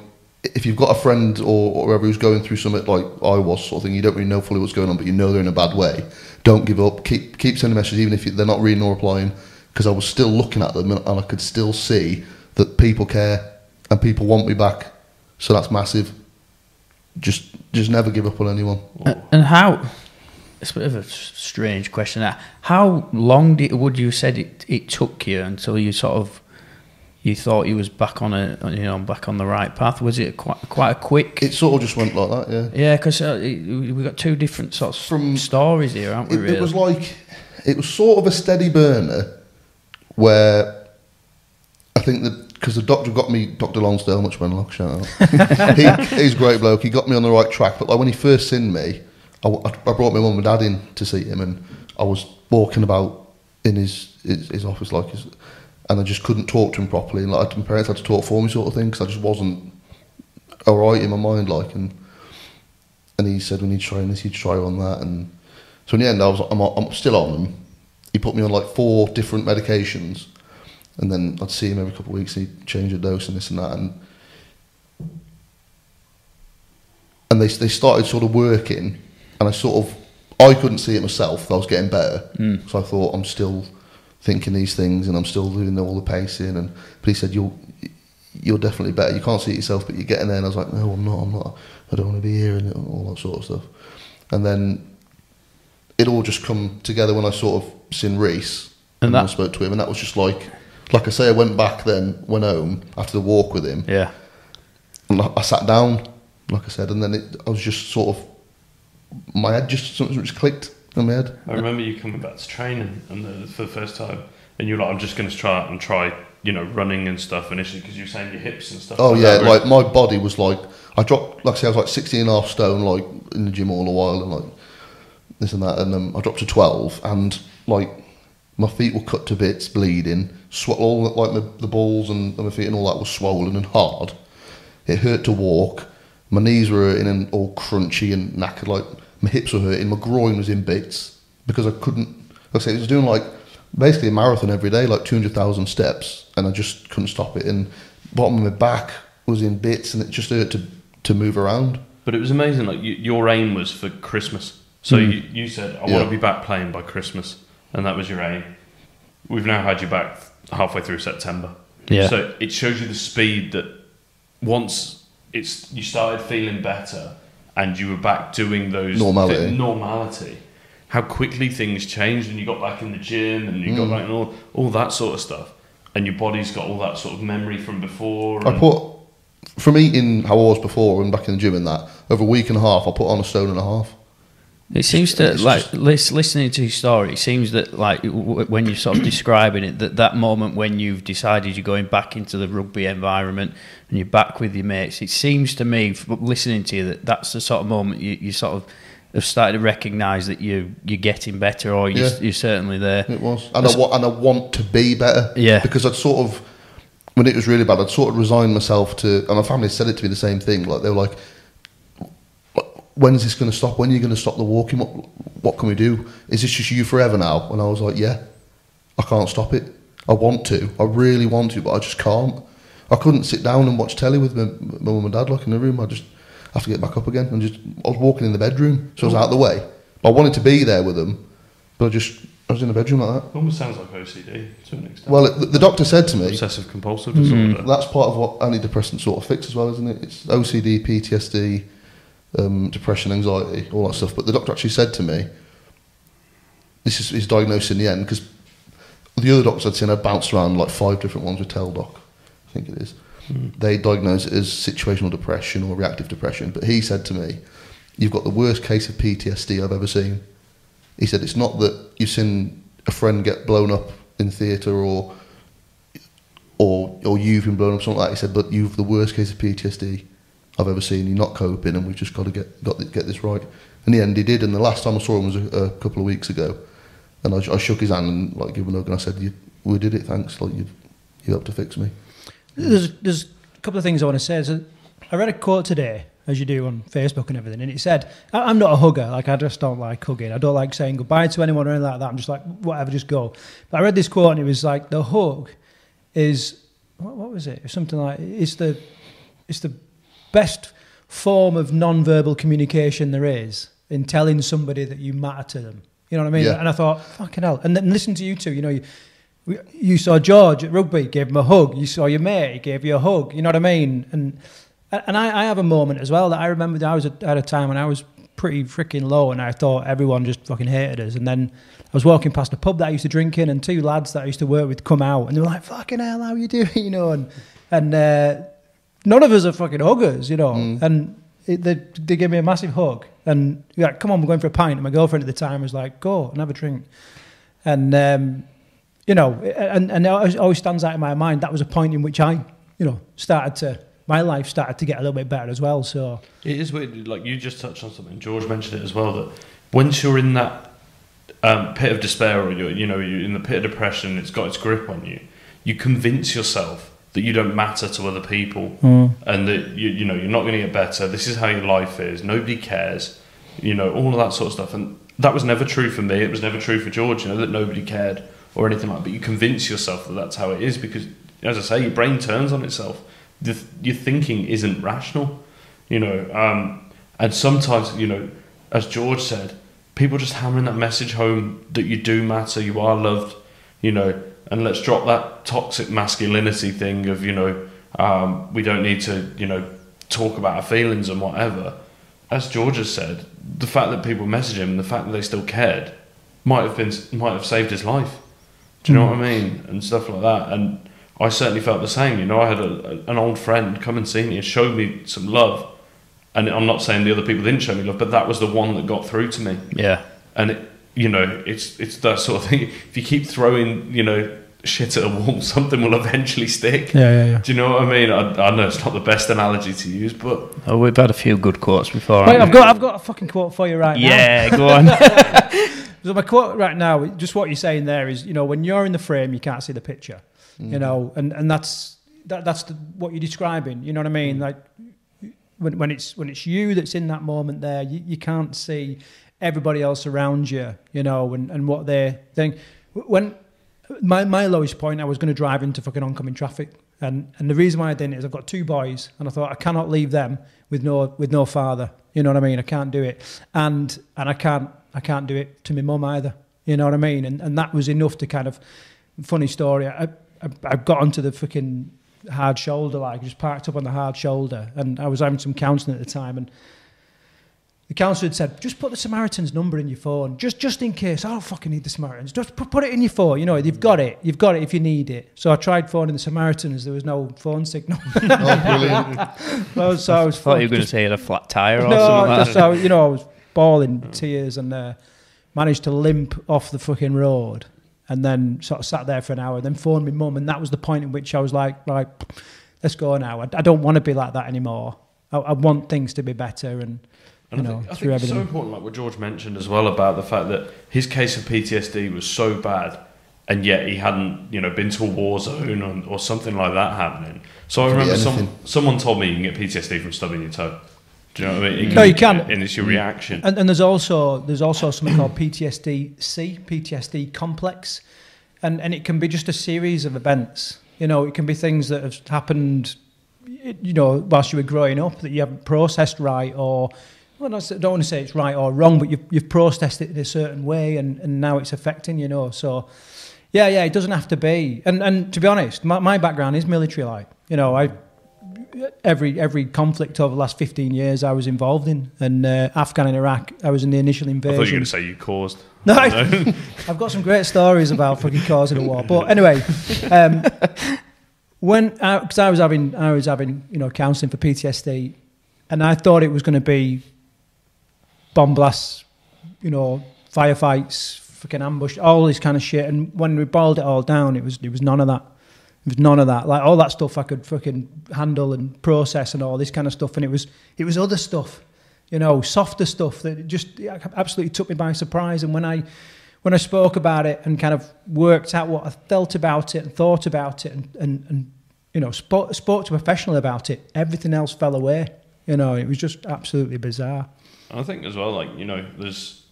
if you've got a friend or, or whoever who's going through something like I was, sort of thing, you don't really know fully what's going on, but you know they're in a bad way. Don't give up. Keep keep sending messages, even if you, they're not reading or replying, because I was still looking at them and, and I could still see that people care and people want me back. So that's massive. Just just never give up on anyone. And, and how? It's a bit of a strange question. How long did, would you said it, it took you until you sort of you thought you was back on a, you know, back on the right path? Was it quite quite a quick? It sort of just went like that, yeah. Yeah, because uh, we got two different sorts of From, stories here, aren't we? It, really? It was like it was sort of a steady burner, where I think that because the doctor got me, Doctor Lonsdale, much better luck, shout out. he, he's a great bloke. He got me on the right track, but like when he first seen me, I, I brought my mum and dad in to see him, and I was walking about in his his, his office like his. And I just couldn't talk to him properly, and like my parents had to talk for me, sort of thing, because I just wasn't all right in my mind, like. And and he said, "We need to try on this, you try on that." And so in the end, I was I'm, I'm still on him. He put me on like four different medications, and then I'd see him every couple of weeks. And he'd change the dose and this and that, and and they they started sort of working, and I sort of I couldn't see it myself that I was getting better, mm. so I thought I'm still. Thinking these things, and I'm still doing all the pacing. And but he said, "You'll, you're definitely better. You can't see it yourself, but you're getting there." And I was like, "No, I'm not. I'm not. I don't want to be here," and all that sort of stuff. And then it all just come together when I sort of seen Rhys and, and that, I spoke to him, and that was just like, like I say, I went back then, went home after the walk with him. Yeah, and I, I sat down, like I said, and then it, I was just sort of my head just something just clicked. I'm mad. I remember you coming back to training and the, for the first time, and you were like, "I'm just going to try out and try, you know, running and stuff initially," because you were saying your hips and stuff. Oh like yeah, that. Like my body was like, I dropped, like I say, I was like sixteen and a half stone, like in the gym all the while, and like this and that, and um, I dropped to twelve, and like my feet were cut to bits, bleeding, sw- all like my, the balls and, and my feet and all that was swollen and hard. It hurt to walk. My knees were hurting and all crunchy and knackered, like. My hips were hurting, my groin was in bits because I couldn't, like I say, I was doing like basically a marathon every day, like two hundred thousand steps, and I just couldn't stop it. And bottom of my back was in bits, and it just hurt to, to move around. But it was amazing, like you, your aim was for Christmas. So mm. you, you said, I yeah. want to be back playing by Christmas, and that was your aim. We've now had you back halfway through September. Yeah. So it shows you the speed that once it's you started feeling better, and you were back doing those normality. Th- normality. How quickly things changed, and you got back in the gym, and you mm. got back and all all that sort of stuff, and your body's got all that sort of memory from before. I put from eating how I was before and back in the gym and that over a week and a half, I put on a stone and a half. It seems that it's like just, listening to your story, it seems that like when you're sort of describing it, that that moment when you've decided you're going back into the rugby environment and you're back with your mates, it seems to me, listening to you, that that's the sort of moment you, you sort of have started to recognise that you you're getting better, or you're, yeah. you're certainly there. It was, and I, and I want to be better. Yeah, because I'd sort of when it was really bad, I'd sort of resigned myself to, and my family said it to me the same thing. Like they were like. When's this going to stop? When are you going to stop the walking? What, what can we do? Is this just you forever now? And I was like, yeah, I can't stop it. I want to. I really want to, but I just can't. I couldn't sit down and watch telly with my, my mum and dad like in the room. I just have to get back up again. And just I was walking in the bedroom, so I was out of the way. I wanted to be there with them, but I just I was in the bedroom like that. It almost sounds like O C D to an extent. Well, it, the doctor said to me, obsessive compulsive disorder. Mm-hmm. That's part of what antidepressants sort of fix as well, isn't it? It's O C D, P T S D. Um, depression, anxiety, all that stuff. But the doctor actually said to me, this is his diagnosis in the end, because the other doctors I'd seen had bounced around like five different ones with Teldoc, I think it is. Mm. They diagnosed it as situational depression or reactive depression. But he said to me, you've got the worst case of P T S D I've ever seen. He said, it's not that you've seen a friend get blown up in theatre or, or, or you've been blown up, something like that. He said, but you've the worst case of P T S D I've ever seen. You're not coping, and we've just got to get got to get this right. In the end, he did. And the last time I saw him was a, a couple of weeks ago, and I, I shook his hand and like gave him a hug, and I said, you, "We did it. Thanks. Like you, you helped to fix me." There's there's a couple of things I want to say. So I read a quote today, as you do on Facebook and everything, and it said, "I'm not a hugger. Like I just don't like hugging. I don't like saying goodbye to anyone or anything like that. I'm just like whatever, just go." But I read this quote, and it was like the hug is what, what was it? Something like it's the it's the best form of non-verbal communication there is in telling somebody that you matter to them. You know what I mean? Yeah. And I thought, fucking hell. And then listen to you two. You know, you, you saw George at rugby, gave him a hug. You saw your mate, he gave you a hug. You know what I mean? And and I, I have a moment as well that I remember. I was at, at a time when I was pretty freaking low, and I thought everyone just fucking hated us. And then I was walking past a pub that I used to drink in, and two lads that I used to work with come out, and they were like, "Fucking hell, how you doing?" You know, and and uh, none of us are fucking huggers, you know. Mm. And it, they they gave me a massive hug, and like, "Come on, we're going for a pint." And my girlfriend at the time was like, "Go and have a drink," and um, you know, and and it always stands out in my mind. That was a point in which I, you know, started to. My life started to get a little bit better as well, so... It is weird, like, you just touched on something, George mentioned it as well, that once you're in that um, pit of despair, or, you're, you know, you're in the pit of depression, it's got its grip on you, you convince yourself that you don't matter to other people, mm. and that, you, you know, you're not going to get better, this is how your life is, nobody cares, you know, all of that sort of stuff, and that was never true for me, it was never true for George, you know, that nobody cared, or anything like that, but you convince yourself that that's how it is, because, as I say, your brain turns on itself. The, your thinking isn't rational, you know, um, and sometimes, you know, as George said, people just hammering that message home that you do matter, you are loved, you know, and let's drop that toxic masculinity thing of, you know, um, we don't need to, you know, talk about our feelings and whatever. As George has said, the fact that people messaged him and the fact that they still cared might have been, might have saved his life. Do you know mm. what I mean? And stuff like that. And I certainly felt the same, you know, I had a, an old friend come and see me and show me some love, and I'm not saying the other people didn't show me love, but that was the one that got through to me. Yeah. And, it, you know, it's it's that sort of thing, if you keep throwing, you know, shit at a wall, something will eventually stick. Yeah, yeah, yeah. Do you know what I mean? I, I know it's not the best analogy to use, but... Oh, we've had a few good quotes before. Wait, I've got, I've got a fucking quote for you right yeah, now. Yeah, go on. So my quote right now, just what you're saying there is, you know, when you're in the frame, you can't see the picture. You know, and, and that's that, that's the, what you're describing. You know what I mean? Like when when it's when it's you that's in that moment there, you, you can't see everybody else around you. You know, and, and what they're doing. When my my lowest point, I was going to drive into fucking oncoming traffic, and, and the reason why I didn't is I've got two boys, and I thought I cannot leave them with no with no father. You know what I mean? I can't do it, and and I can't I can't do it to my mum either. You know what I mean? And and that was enough to kind of funny story. I, I got onto the fucking hard shoulder, like just parked up on the hard shoulder, and I was having some counselling at the time, and the counsellor had said, "Just put the Samaritans number in your phone, just just in case. I don't fucking need the Samaritans. Just put it in your phone. You know, you've got it. You've got it if you need it." So I tried phoning the Samaritans. There was no phone signal. Oh, brilliant! Well, so I was. I thought you were going to say you had a flat tire or no, something. No, so you know, I was bawling tears and uh, managed to limp off the fucking road. And then sort of sat there for an hour, then phoned my mum, and that was the point in which I was like, right, let's go now. I, I don't want to be like that anymore. I, I want things to be better, and, you and know, I think, I through think everything. It's so important, like what George mentioned as well, about the fact that his case of P T S D was so bad, and yet he hadn't, you know, been to a war zone or, or something like that happening. So I remember some, someone told me you can get P T S D from stubbing your toe. Do you know what I mean? It no, can, you can. And it's your reaction. And, and there's also there's also something called P T S D C, P T S D complex, and and it can be just a series of events. You know, it can be things that have happened, you know, whilst you were growing up that you haven't processed right, or well, I don't want to say it's right or wrong, but you've you've processed it in a certain way, and, and now it's affecting you know. So, yeah, yeah, it doesn't have to be. And and to be honest, my, my background is military-like. You know, I. Every every conflict over the last fifteen years I was involved in, and uh, Afghan and Iraq, I was in the initial invasion. I thought you were going to say you caused. No, I, I've got some great stories about fucking causing a war. But anyway, um, when because I, I was having I was having you know counselling for P T S D, and I thought it was going to be bomb blasts, you know, firefights, fucking ambush, all this kind of shit. And when we boiled it all down, it was it was none of that. It was none of that. Like, all that stuff I could fucking handle and process and all this kind of stuff. And it was it was other stuff, you know, softer stuff that just absolutely took me by surprise. And when I when I spoke about it and kind of worked out what I felt about it and thought about it and, and, and you know, spoke, spoke to a professional about it, everything else fell away. You know, it was just absolutely bizarre. I think as well, like, you know, there's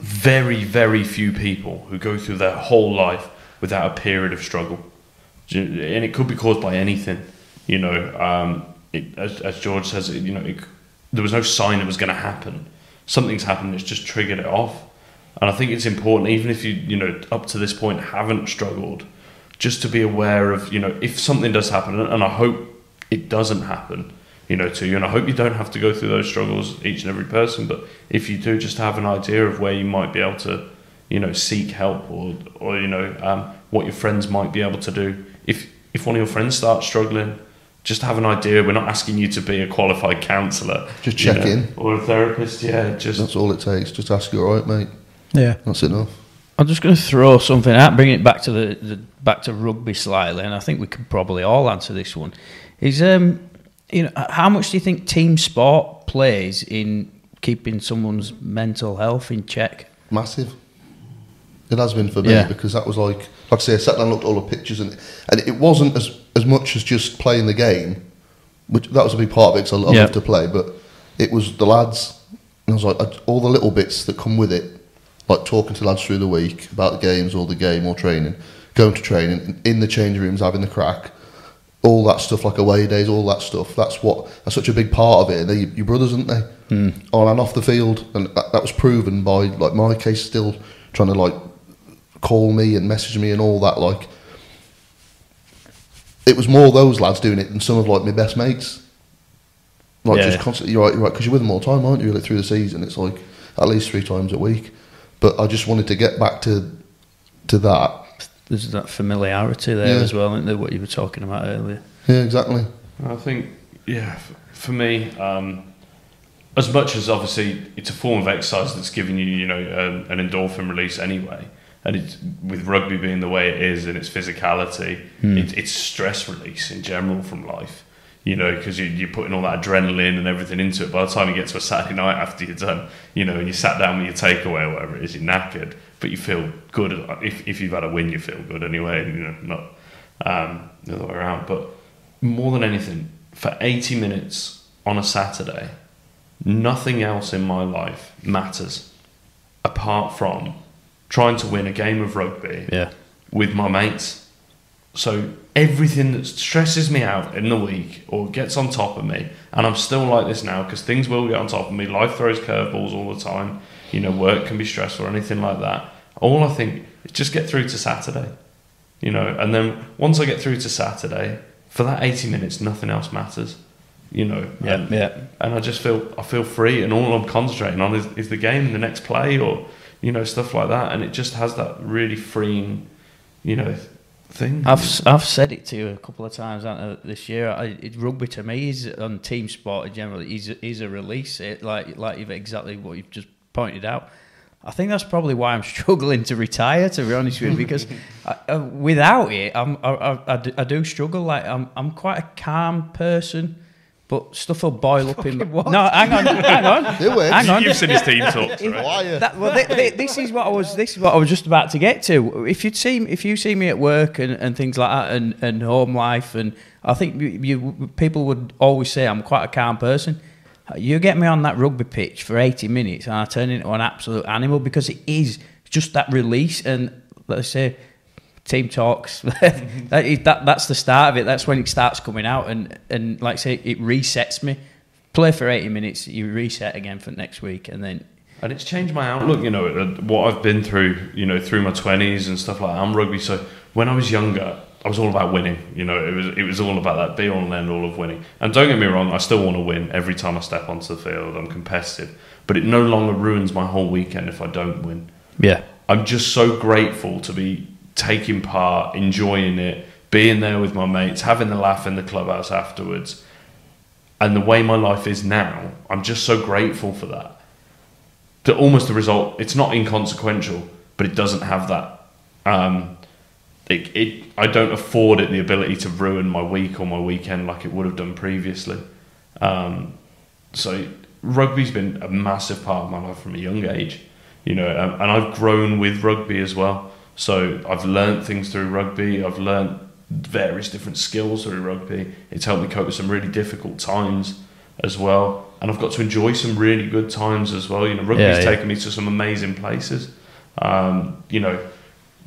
very, very few people who go through their whole life without a period of struggle. And it could be caused by anything, you know. Um, it, as, as George says, you know, it, there was no sign it was going to happen. Something's happened; it's just triggered it off. And I think it's important, even if you, you know, up to this point haven't struggled, just to be aware of, you know, if something does happen, and I hope it doesn't happen. you know, to you. And I hope you don't have to go through those struggles, each and every person, but if you do, just have an idea of where you might be able to, you know, seek help, or, or you know, um, what your friends might be able to do. If if one of your friends starts struggling, just have an idea. We're not asking you to be a qualified counsellor. Just check know, in. Or a therapist, yeah. Just That's all it takes. Just ask you, all right, mate? Yeah. That's enough. I'm just going to throw something out, bring it back to the, the back to rugby slightly, and I think we could probably all answer this one. Is um, you know, how much do you think team sport plays in keeping someone's mental health in check? Massive. It has been for me, yeah. because that was like, like I say, I sat down and looked at all the pictures, and and it wasn't as as much as just playing the game, which that was a big part of it, because I love yeah. to play, but it was the lads, and I was like, I, all the little bits that come with it, like talking to lads through the week about the games or the game or training, going to training, in the change rooms, having the crack, all that stuff, like away days, all that stuff. That's what, that's such a big part of it. And they're your brothers, aren't they? Mm. On and off the field, and that, that was proven by, like, my case still trying to, like, call me and message me and all that. Like, it was more those lads doing it than some of, like, my best mates. Like, yeah. just constantly, you're right, you're right, because you're with them all the time, aren't you? Like, through the season, it's like at least three times a week. But I just wanted to get back to to that. There's that familiarity there yeah. as well, isn't there, what you were talking about earlier? Yeah, exactly. I think, yeah, for me, um, as much as obviously it's a form of exercise that's giving you, you know, um, an endorphin release anyway, and it's, with rugby being the way it is and its physicality, mm. it, it's stress release in general from life, you know, because you, you're putting all that adrenaline and everything into it. By the time you get to a Saturday night after you're done, you know, and you sat down with your takeaway or whatever it is, you're knackered, but you feel good. If if you've had a win, you feel good anyway, you know, not um, the other way around. But more than anything, for eighty minutes on a Saturday, nothing else in my life matters apart from trying to win a game of rugby yeah. with my mates. So everything that stresses me out in the week or gets on top of me, and I'm still like this now because things will get on top of me. Life throws curveballs all the time. You know, work can be stressful or anything like that. All I think is just get through to Saturday, you know, and then once I get through to Saturday, for that eighty minutes, nothing else matters, you know. Yeah, and, yeah. and I just feel, I feel free, and all I'm concentrating on is, is the game and the next play, or, you know, stuff like that. And it just has that really freeing, you know, thing. I've I've said it to you a couple of times, haven't I, this year. I, it, rugby to me is, on team sport generally, is is a release. It like like you've exactly what you've just pointed out. I think that's probably why I'm struggling to retire, to be honest with you, because I, uh, without it, I'm I, I, I, do, I do struggle. Like I'm I'm quite a calm person, but stuff will boil up in... What? No, hang on, hang on. hang on. You've seen his team talks, right? That, well, they, they, this is what I was. This is what I was just about to get to. If you'd see, if you see me at work and, and things like that, and, and home life, and I think you, you, people would always say I'm quite a calm person. You get me on that rugby pitch for eighty minutes, and I turn into an absolute animal, because it is just that release. And let's say, team talks, that is, that, that's the start of it. That's when it starts coming out, and, and like I say, it resets me. Play for eighty minutes, you reset again for next week, and then... And it's changed my outlook, you know, what I've been through, you know, through my twenties and stuff like that. I'm rugby, so when I was younger, I was all about winning, you know, it was it was all about that, be all and end all of winning. And don't get me wrong, I still want to win every time I step onto the field, I'm competitive, but it no longer ruins my whole weekend if I don't win. Yeah. I'm just so grateful to be taking part, enjoying it, being there with my mates, having the laugh in the clubhouse afterwards. And the way my life is now, I'm just so grateful for that. That almost the result, it's not inconsequential, but it doesn't have that. Um, it, it, I don't afford it the ability to ruin my week or my weekend like it would have done previously. Um, so rugby's been a massive part of my life from a young age, you know, um, and I've grown with rugby as well. So I've learned things through rugby. I've learned various different skills through rugby. It's helped me cope with some really difficult times as well. And I've got to enjoy some really good times as well. You know, rugby's yeah, yeah. taken me to some amazing places. Um, you know,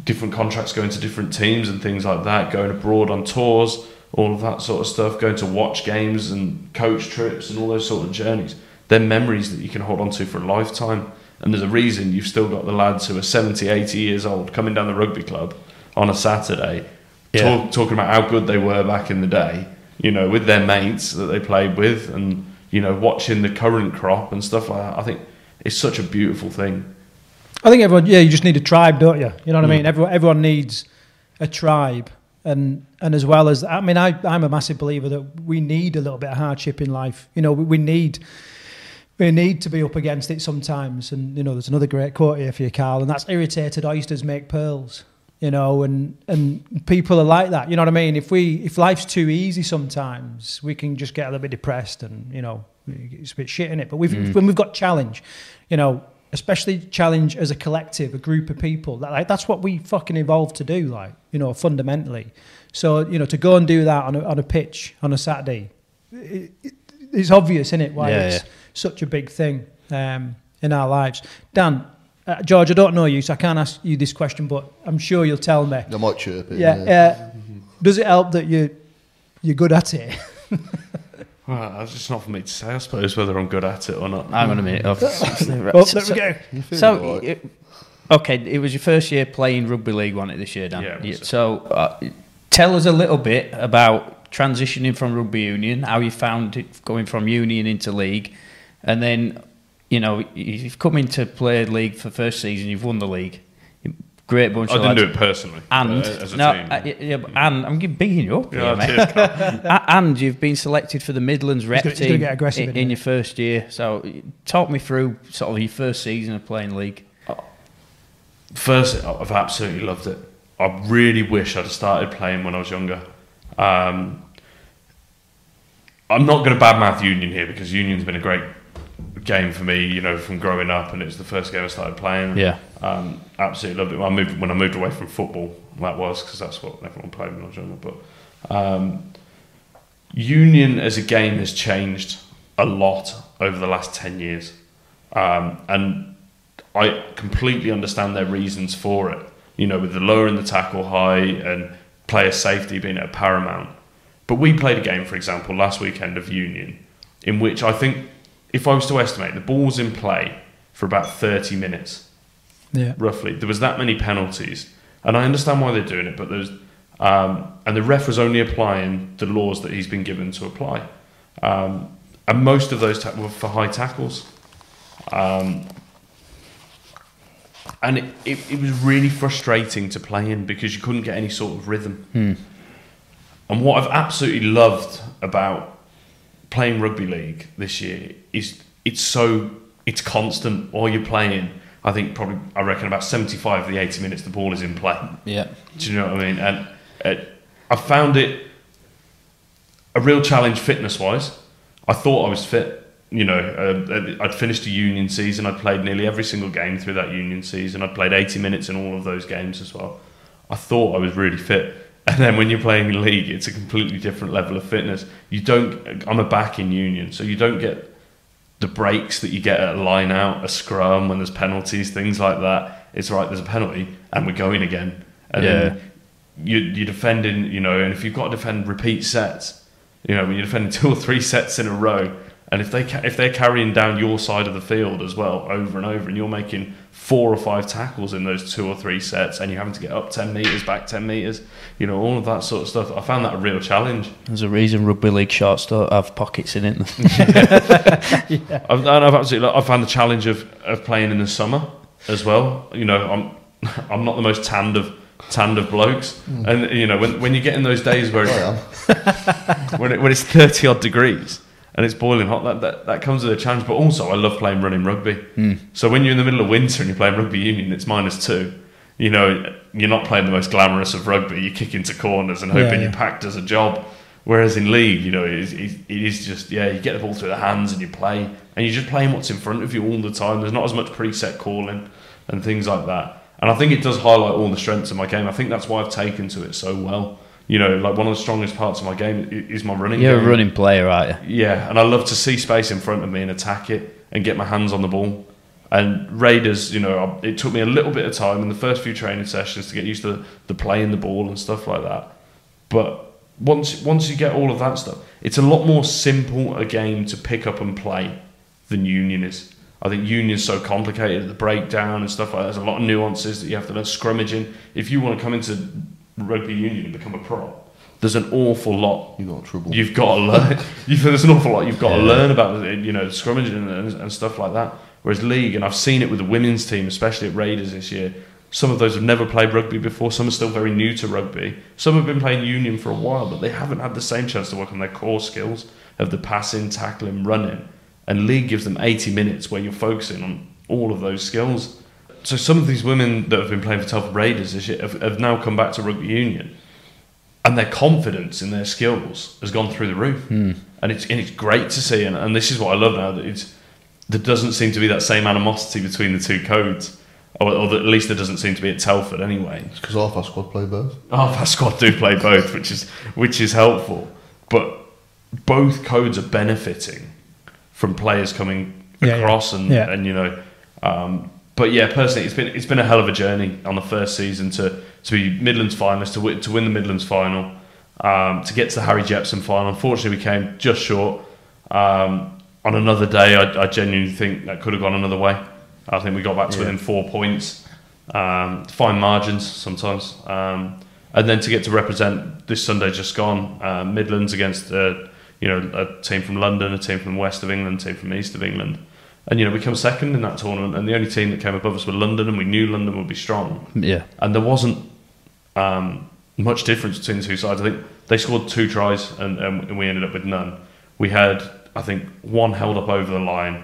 different contracts going to different teams and things like that, going abroad on tours, all of that sort of stuff, going to watch games and coach trips and all those sort of journeys. They're memories that you can hold on to for a lifetime. And there's a reason you've still got the lads who are seventy, eighty years old coming down the rugby club on a Saturday, yeah. talk, talking about how good they were back in the day, you know, with their mates that they played with, and, you know, watching the current crop and stuff like that. I think it's such a beautiful thing. I think everyone, yeah, you just need a tribe, don't you? You know what mm. I mean? Everyone, everyone needs a tribe. And and as well as, I mean, I, I'm a massive believer that we need a little bit of hardship in life. You know, we, we need we need to be up against it sometimes. And, you know, there's another great quote here for you, Carl, and that's irritated oysters make pearls, you know, and, and people are like that. You know what I mean? If we if life's too easy sometimes, we can just get a little bit depressed and, you know, it's a bit shit in it. But we've, mm. when we've got challenge, you know, especially challenge as a collective, a group of people. That, like, that's what we fucking evolved to do, like, you know, fundamentally. So, you know, to go and do that on a, on a pitch on a Saturday, it, it, it's obvious, isn't it, why yeah, it's yeah. such a big thing um, in our lives. Dan, uh, George, I don't know you, so I can't ask you this question, but I'm sure you'll tell me. I might chirp it. Yeah. yeah. Uh, does it help that you, you're good at it? Well, it's just not for me to say, I suppose, whether I'm good at it or not. Hang on a minute. Well, let me go. So, right. it, okay, it was your first year playing rugby league, wasn't it, this year, Dan? Yeah. yeah so, uh, tell us a little bit about transitioning from rugby union, how you found it going from union into league, and then, you know, you've come into play league for first season, you've won the league. Great bunch I of I didn't lads. do it personally. And, uh, as a no, team. Uh, yeah, but, and I'm beating you up yeah, here, mate. And you've been selected for the Midlands rep he's gonna, team he's gonna get in, in your first year. So talk me through sort of your first season of playing league. First, I've absolutely loved it. I really wish I'd have started playing when I was younger. Um, I'm not going to badmouth Union here because Union's been a great game for me, you know, from growing up, and it was the first game I started playing. Yeah. Um, absolutely loved it. When I moved, when I moved away from football, that was because that's what everyone played when I was younger. But um, Union as a game has changed a lot over the last ten years, um, and I completely understand their reasons for it. You know, with the lowering the tackle high and player safety being at paramount. But we played a game, for example, last weekend of Union, in which I think, if I was to estimate, the ball's in play for about thirty minutes, yeah. roughly. There was that many penalties, and I understand why they're doing it, but there's um, and the ref was only applying the laws that he's been given to apply, um, and most of those ta- were for high tackles, um, and it, it, it was really frustrating to play in because you couldn't get any sort of rhythm. Hmm. And what I've absolutely loved about playing rugby league this year is it's so it's constant while you're playing. I think probably I reckon about seventy-five of the eighty minutes the ball is in play. Yeah, do you know what I mean? And uh, I found it a real challenge fitness wise. I thought I was fit. You know, uh, I'd finished a union season. I'd played nearly every single game through that union season. I'd played eighty minutes in all of those games as well. I thought I was really fit. And then when you're playing in league, it's a completely different level of fitness. You don't. I'm a back in union, so you don't get the breaks that you get at a line out, a scrum, when there's penalties, things like that. It's right. There's a penalty, and we're going again. And yeah. then you, you're defending, you know, and if you've got to defend repeat sets, you know, when you're defending two or three sets in a row, and if they ca- if they're carrying down your side of the field as well over and over, and you're making four or five tackles in those two or three sets, and you're having to get up ten metres, back ten metres, you know, all of that sort of stuff. I found that a real challenge. There's a reason rugby league shorts don't have pockets in it. yeah. I've, I've absolutely, I've found the challenge of, of playing in the summer as well. You know, I'm I'm not the most tanned of tanned of blokes, mm. and you know, when when you get in those days where it's, when it, when it's thirty odd degrees. And it's boiling hot. That, that that comes with a challenge. But also, I love playing running rugby. Mm. So when you're in the middle of winter and you're playing rugby union, it's minus two. You know, you're not playing the most glamorous of rugby. You kick into corners and hoping yeah, yeah. your pack does a job. Whereas in league, you know, it is, it is just, yeah, you get the ball through the hands and you play. And you're just playing what's in front of you all the time. There's not as much preset calling and things like that. And I think it does highlight all the strengths of my game. I think that's why I've taken to it so well. You know, like one of the strongest parts of my game is my running You're game. You're a running player, aren't you? Yeah, and I love to see space in front of me and attack it and get my hands on the ball. And Raiders, you know, it took me a little bit of time in the first few training sessions to get used to the playing the ball and stuff like that. But once once you get all of that stuff, it's a lot more simple a game to pick up and play than Union is. I think Union's so complicated, the breakdown and stuff like that. There's a lot of nuances that you have to learn, scrummaging. If you want to come into rugby union and become a pro, there's an awful lot you got trouble. You've got to learn. you've, there's an awful lot you've got yeah. to learn about, you know, scrummaging and, and stuff like that. Whereas league, and I've seen it with the women's team, especially at Raiders this year. Some of those have never played rugby before. Some are still very new to rugby. Some have been playing union for a while, but they haven't had the same chance to work on their core skills of the passing, tackling, running. And league gives them eighty minutes where you're focusing on all of those skills. So some of these women that have been playing for Telford Raiders this year have, have now come back to rugby union, and their confidence in their skills has gone through the roof. Mm. And it's and it's great to see. And, and this is what I love now, that it's, there doesn't seem to be that same animosity between the two codes. Or, or at least there doesn't seem to be at Telford anyway. It's because half our squad play both. Half our squad do play both, which is which is helpful. But both codes are benefiting from players coming yeah, across, yeah. and yeah. and you know, um, but yeah, personally, it's been it's been a hell of a journey on the first season to to be Midlands finalists, to win, to win the Midlands final, um, to get to the Harry Jepsen final. Unfortunately, we came just short. Um, on another day, I, I genuinely think that could have gone another way. I think we got back to yeah. within four points. Um, fine margins sometimes. Um, and then to get to represent this Sunday just gone, uh, Midlands against uh, you know a team from London, a team from the west of England, a team from the east of England. And you know we come second in that tournament, and the only team that came above us were London, and we knew London would be strong. Yeah. And there wasn't um, much difference between the two sides. I think they scored two tries and, and we ended up with none. We had, I think, one held up over the line.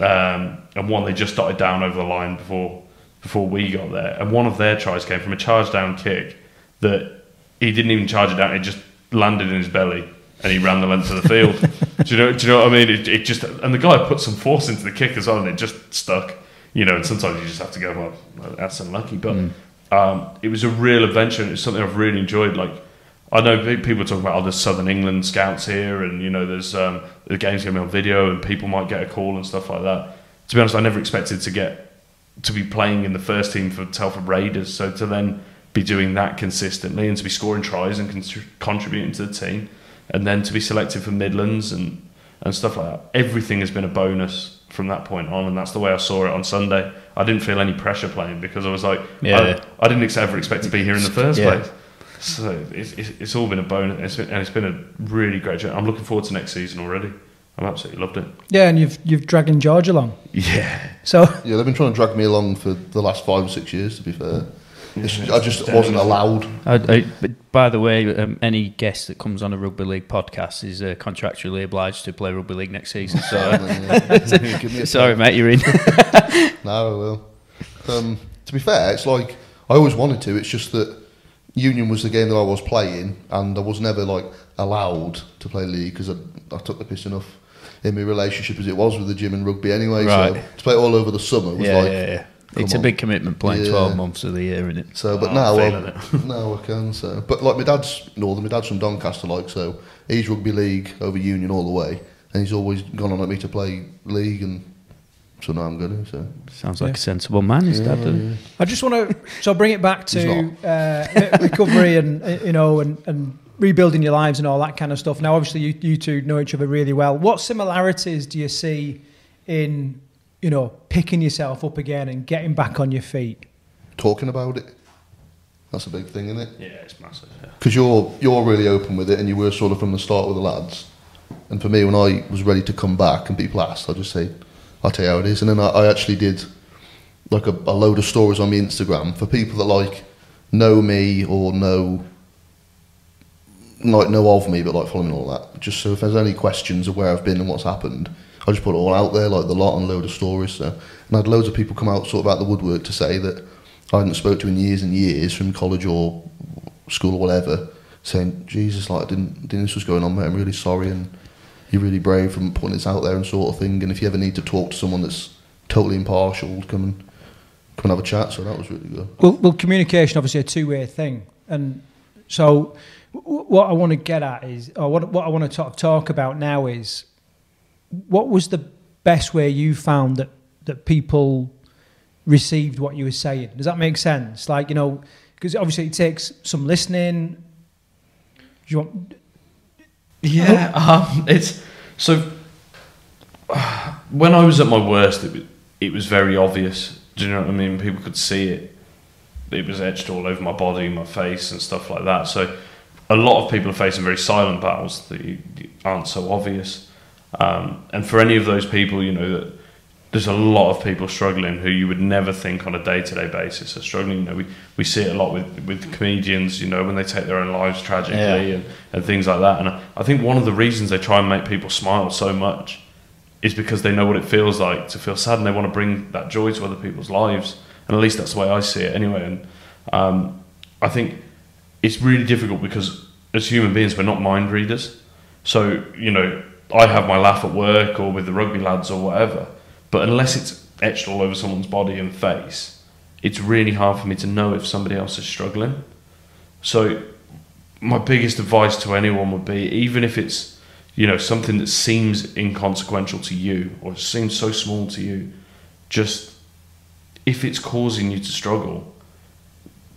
Um, and one they just dotted down over the line before before we got there, and one of their tries came from a charge down kick that he didn't even charge it down, it just landed in his belly and he ran the length of the field. do you know do you know what I mean? It, it just, and the guy put some force into the kick as well, and it just stuck, you know, and sometimes you just have to go, well, that's unlucky, but mm. um, it was a real adventure, and it's something I've really enjoyed. Like, I know people talk about, oh, there's Southern England scouts here, and you know there's um, the game's going to be on video, and people might get a call and stuff like that. To be honest, I never expected to get to be playing in the first team for Telford Raiders, so to then be doing that consistently and to be scoring tries and con- contributing to the team, and then to be selected for Midlands and, and stuff like that. Everything has been a bonus from that point on, and that's the way I saw it on Sunday. I didn't feel any pressure playing because I was like, yeah. I, I didn't ever expect to be here in the first yeah. place. So it's, it's all been a bonus, it's been, and it's been a really great journey. I'm looking forward to next season already. I've absolutely loved it. Yeah, and you've you've dragging George along. Yeah. So yeah, they've been trying to drag me along for the last five or six years. To be fair, it's, I just Damn. wasn't allowed. I, I, but by the way, um, any guest that comes on a rugby league podcast is uh, contractually obliged to play rugby league next season. So uh, sorry, mate, you're in. No, I will. Um, to be fair, it's like I always wanted to. It's just that Union was the game that I was playing, and I was never like allowed to play league because I, I took the piss enough in my relationship as it was with the gym and rugby anyway. Right. So to play all over the summer was yeah, like, yeah, yeah. It's on. A big commitment playing yeah. twelve months of the year, isn't it? So, but oh, now, I, now I can. So, but like my dad's northern, my dad's from Doncaster, like so he's rugby league over Union all the way, and he's always gone on at me to play league and. So now I'm going to. So. Sounds like yeah. a sensible man, his yeah, dad. Yeah. I just want to so bring it back to uh, recovery and you know and, and rebuilding your lives and all that kind of stuff. Now, obviously, you, you two know each other really well. What similarities do you see in you know picking yourself up again and getting back on your feet? Talking about it. That's a big thing, isn't it? Yeah, it's massive. Because yeah. you're you're really open with it, and you were sort of from the start with the lads. And for me, when I was ready to come back and people asked, I just say, I'll tell you how it is. And then I, I actually did like a, a load of stories on my Instagram for people that like know me or know like know of me but like following all that, just so if there's any questions of where I've been and what's happened, I just put it all out there, like the lot and load of stories. So, and I had loads of people come out sort of out the woodwork to say that I hadn't spoke to in years and years from college or school or whatever, saying, Jesus, like I didn't, didn't this was going on, mate, I'm really sorry, and you're really brave from putting this out there and sort of thing. And if you ever need to talk to someone that's totally impartial, come and come and have a chat. So that was really good. Well, well communication obviously a two-way thing, and so w- what I want to get at is, or what what I want to talk talk about now is, what was the best way you found that that people received what you were saying? Does that make sense? Like, you know, because obviously it takes some listening. Do you want? Yeah, um, it's so. Uh, when I was at my worst, it was, it was very obvious. Do you know what I mean? People could see it. It was etched all over my body, my face, and stuff like that. So, a lot of people are facing very silent battles that you, aren't so obvious. Um, and for any of those people, you know, that there's a lot of people struggling who you would never think on a day-to-day basis are struggling. You know, we, we see it a lot with, with comedians, you know, when they take their own lives tragically yeah. and, and things like that. And I, I think one of the reasons they try and make people smile so much is because they know what it feels like to feel sad, and they want to bring that joy to other people's lives. And at least that's the way I see it anyway. And um, I think it's really difficult because as human beings, we're not mind readers. So, you know, I have my laugh at work or with the rugby lads or whatever, but unless it's etched all over someone's body and face, it's really hard for me to know if somebody else is struggling. So my biggest advice to anyone would be, even if it's, you know, something that seems inconsequential to you or seems so small to you, just if it's causing you to struggle,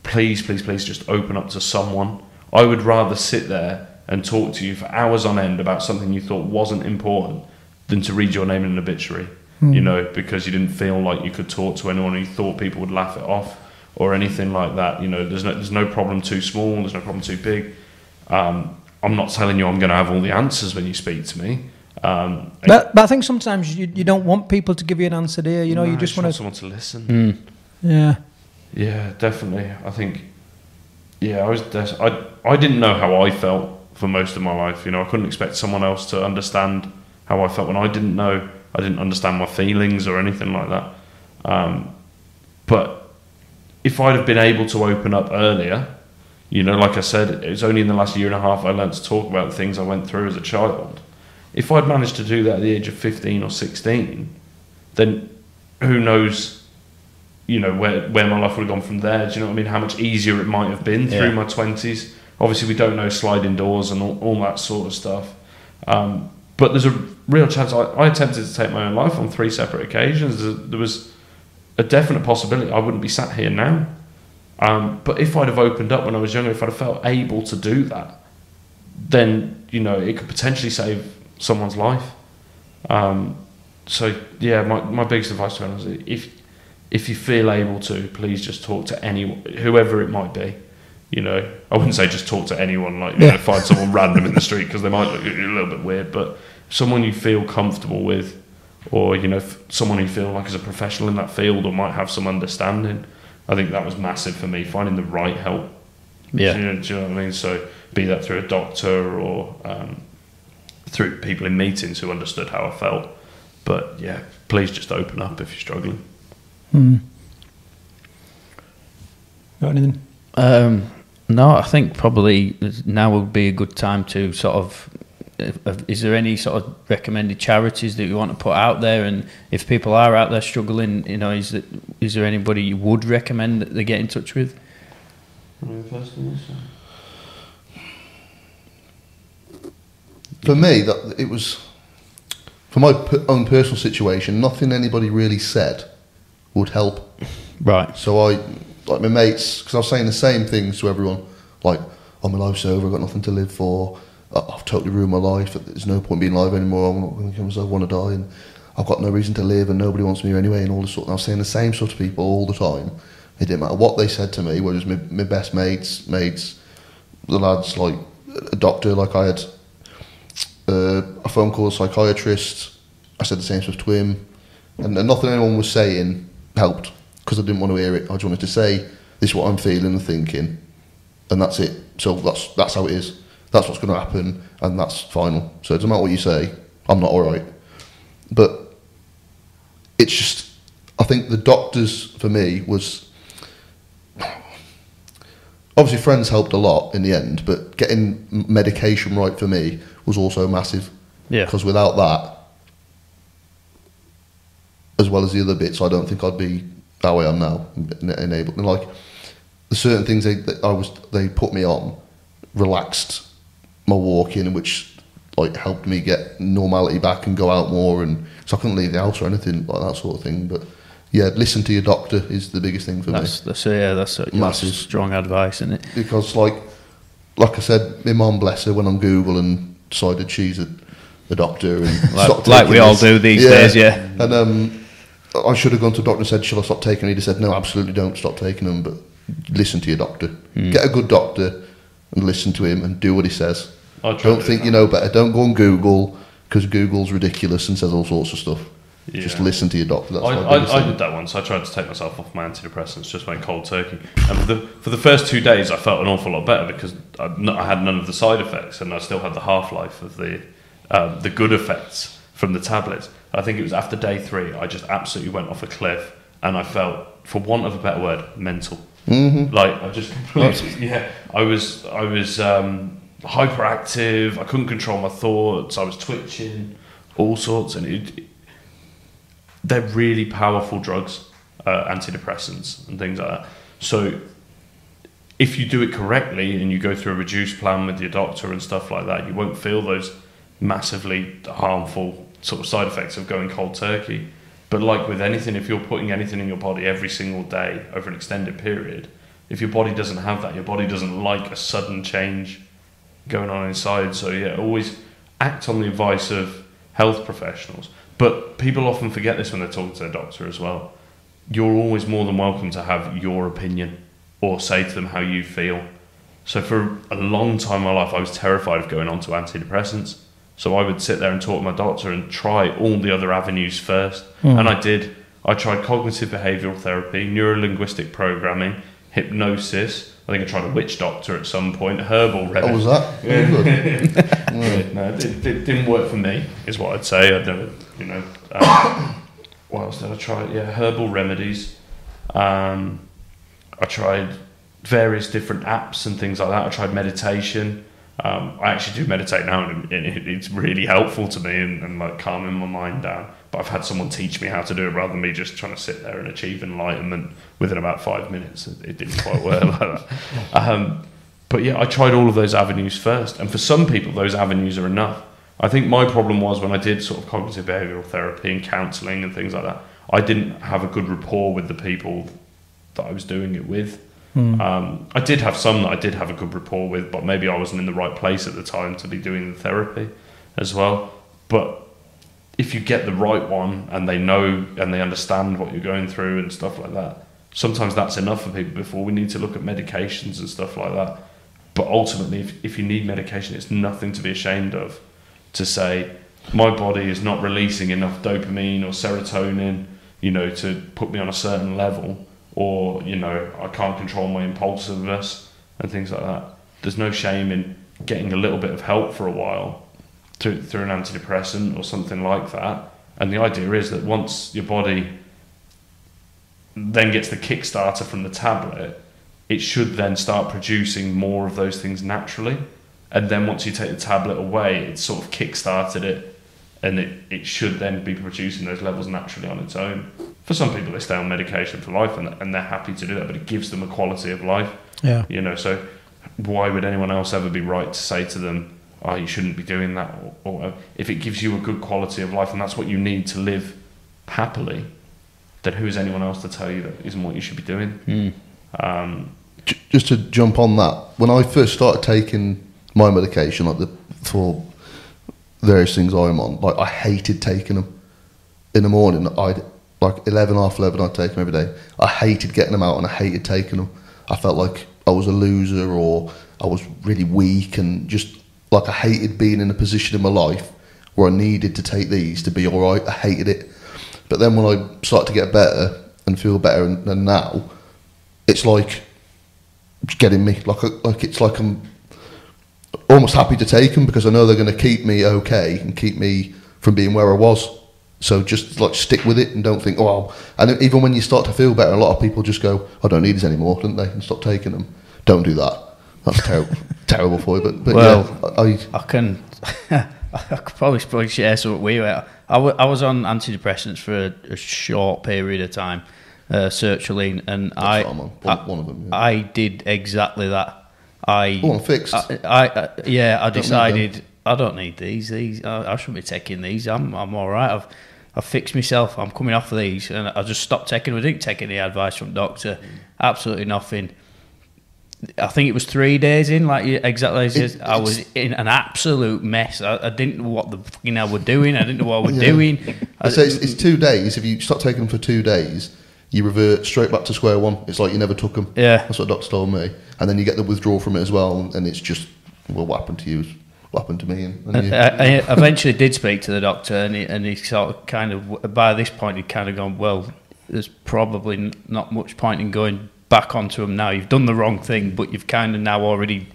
please, please, please just open up to someone. I would rather sit there and talk to you for hours on end about something you thought wasn't important than to read your name in an obituary. You know, because you didn't feel like you could talk to anyone, you thought people would laugh it off or anything like that. You know, there's no there's no problem too small, there's no problem too big. Um, I'm not telling you I'm going to have all the answers when you speak to me. Um, but, but I think sometimes you you don't want people to give you an answer, do you? You know, no, you just, just want to... someone to listen. Mm. Yeah. Yeah, definitely. I think, yeah, I was. Des- I I didn't know how I felt for most of my life. You know, I couldn't expect someone else to understand how I felt when I didn't know. I didn't understand my feelings or anything like that. Um, but if I'd have been able to open up earlier, you know, like I said, it's only in the last year and a half I learned to talk about the things I went through as a child. If I'd managed to do that at the age of fifteen or sixteen, then who knows, you know, where, where my life would have gone from there. Do you know what I mean? How much easier it might have been through yeah. my twenties. Obviously, we don't know sliding doors and all, all that sort of stuff. Um, but there's a real chance. I, I attempted to take my own life on three separate occasions. There was a definite possibility I wouldn't be sat here now. Um, but if I'd have opened up when I was younger, if I'd have felt able to do that, then, you know, it could potentially save someone's life. Um, so, yeah, my, my biggest advice to anyone is if, if you feel able to, please just talk to anyone, whoever it might be. You know, I wouldn't say just talk to anyone, like, you yeah. know, find someone random in the street because they might look a little bit weird, but someone you feel comfortable with, or, you know, f- someone you feel like is a professional in that field or might have some understanding. I think that was massive for me, finding the right help. Yeah. Do you know, do you know what I mean? So be that through a doctor or um, through people in meetings who understood how I felt. But yeah, please just open up if you're struggling. Hmm. Got anything? Um, no, I think probably now would be a good time to sort of... Is there any sort of recommended charities that you want to put out there? And if people are out there struggling, you know, is that, is there anybody you would recommend that they get in touch with? For me, that it was for my own personal situation. Nothing anybody really said would help. Right. So I, like my mates, because I was saying the same things to everyone. Like, oh, my life's over. I've got nothing to live for. I've totally ruined my life. There's no point being alive anymore. I'm not going to kill myself. I want to die, and I've got no reason to live, and nobody wants me anyway, and all this sort. And I was saying the same sort of people all the time. It didn't matter what they said to me. Whether it was my, my best mates, mates, the lads, like a doctor, like I had uh, a phone call, a psychiatrist. I said the same stuff to him, and, and nothing anyone was saying helped because I didn't want to hear it. I just wanted to say this is what I'm feeling and thinking, and that's it. So that's that's how it is. That's what's going to happen, and that's final. So it doesn't matter what you say, I'm not all right. But it's just, I think the doctors for me was, obviously friends helped a lot in the end, but getting medication right for me was also massive. Yeah. Because without that, as well as the other bits, I don't think I'd be that way I'm now. Enabled, and like the certain things they that I was they put me on relaxed my walking, which like helped me get normality back and go out more, and so I couldn't leave the house or anything like that sort of thing. But yeah, listen to your doctor is the biggest thing for that's, me. That's yeah, that's a, massive that's strong advice, isn't it? Because like, like I said, my mum, bless her, went on Google and decided she's a, a doctor, and like, like we this. all do these yeah. days, yeah. And um, I should have gone to a doctor and said, "Shall I stop taking them?" He said, "No, absolutely don't stop taking them, but listen to your doctor. Mm. Get a good doctor." and listen to him and do what he says. I'll try Don't think that. You know better. Don't go on Google, because Google's ridiculous and says all sorts of stuff. Yeah. Just listen to your doctor. That's I, I, I did that once. I tried to take myself off my antidepressants, just went cold turkey. And for the, for the first two days, I felt an awful lot better because I, I had none of the side effects, and I still had the half-life of the uh, the good effects from the tablets. I think it was after day three, I just absolutely went off a cliff, and I felt, for want of a better word, mental. Mm-hmm. Like, I just completely, yeah, I was, I was um, hyperactive, I couldn't control my thoughts, I was twitching, all sorts, and it... it they're really powerful drugs, uh, antidepressants and things like that. So if you do it correctly and you go through a reduced plan with your doctor and stuff like that, you won't feel those massively harmful sort of side effects of going cold turkey. But like with anything, if you're putting anything in your body every single day over an extended period, if your body doesn't have that, your body doesn't like a sudden change going on inside. So yeah, always act on the advice of health professionals. But people often forget this when they're talking to their doctor as well. You're always more than welcome to have your opinion or say to them how you feel. So for a long time in my life, I was terrified of going on to antidepressants. So I would sit there and talk to my doctor and try all the other avenues first. Mm. And I did. I tried cognitive behavioural therapy, neuro-linguistic programming, hypnosis. I think I tried a witch doctor at some point, herbal remedy. Oh, was that? Yeah. Good. No, it, it didn't work for me, is what I'd say. I'd never, you know. Um, what else did I try? Yeah, herbal remedies. Um, I tried various different apps and things like that. I tried meditation. Um, I actually do meditate now, and it, it, it's really helpful to me and, and like calming my mind down. But I've had someone teach me how to do it rather than me just trying to sit there and achieve enlightenment within about five minutes. It, it didn't quite work like that. Um, but yeah, I tried all of those avenues first. And for some people, those avenues are enough. I think my problem was when I did sort of cognitive behavioural therapy and counselling and things like that, I didn't have a good rapport with the people that I was doing it with. Mm. Um, I did have some that I did have a good rapport with, but maybe I wasn't in the right place at the time to be doing the therapy as well. But if you get the right one and they know and they understand what you're going through and stuff like that, sometimes that's enough for people. Before we need to look at medications and stuff like that. But ultimately, if, if you need medication, it's nothing to be ashamed of, to say my body is not releasing enough dopamine or serotonin, you know, to put me on a certain level. Or, you know, I can't control my impulsiveness and things like that. There's no shame in getting a little bit of help for a while through, through an antidepressant or something like that. And the idea is that once your body then gets the kickstarter from the tablet, it should then start producing more of those things naturally. And then once you take the tablet away, it sort of kickstarted it, and it, it should then be producing those levels naturally on its own. For some people, they stay on medication for life, and, and they're happy to do that, but it gives them a quality of life. Yeah. You know, so why would anyone else ever be right to say to them, oh, you shouldn't be doing that? Or, or if it gives you a good quality of life and that's what you need to live happily, then who is anyone else to tell you that isn't what you should be doing? Mm. Um, Just to jump on that, when I first started taking my medication, like the for various things I'm on, like I hated taking them in the morning. I'd Like eleven, half eleven, I'd take them every day. I hated getting them out, and I hated taking them. I felt like I was a loser, or I was really weak, and just like I hated being in a position in my life where I needed to take these to be all right. I hated it. But then when I started to get better and feel better, and, and now it's like it's getting me. Like like it's like I'm almost happy to take them because I know they're going to keep me okay and keep me from being where I was. So just like stick with it and don't think, oh, and even when you start to feel better, a lot of people just go, I don't need these anymore, don't they? And stop taking them. Don't do that. That's terrible, terrible for you. But, but well, yeah, I, I, I can, I could probably, probably share something with you. I, w- I was on antidepressants for a, a short period of time, uh, sertraline, and I, on, I, one of them. Yeah. I did exactly that. I oh, I'm fixed. I, I, I yeah, I decided I don't need these. These I, I shouldn't be taking these. I'm, I'm all right. I've I fixed myself. I'm coming off of these, and I just stopped taking them. I didn't take any advice from doctor. Mm. Absolutely nothing. I think it was three days in, like exactly as it, I was in an absolute mess. I, I didn't know what the fucking hell we're doing. I didn't know what we're yeah. doing. I, so it's, it's two days. If you stop taking them for two days, you revert straight back to square one. It's like you never took them. Yeah. That's what Doctor told me. And then you get the withdrawal from it as well, and it's just, well, what happened to you is what happened to me. And, and you, I, I eventually did speak to the doctor, and he, and he sort of kind of, by this point, he'd kind of gone, well, there's probably not much point in going back onto them now. You've done the wrong thing, but you've kind of now already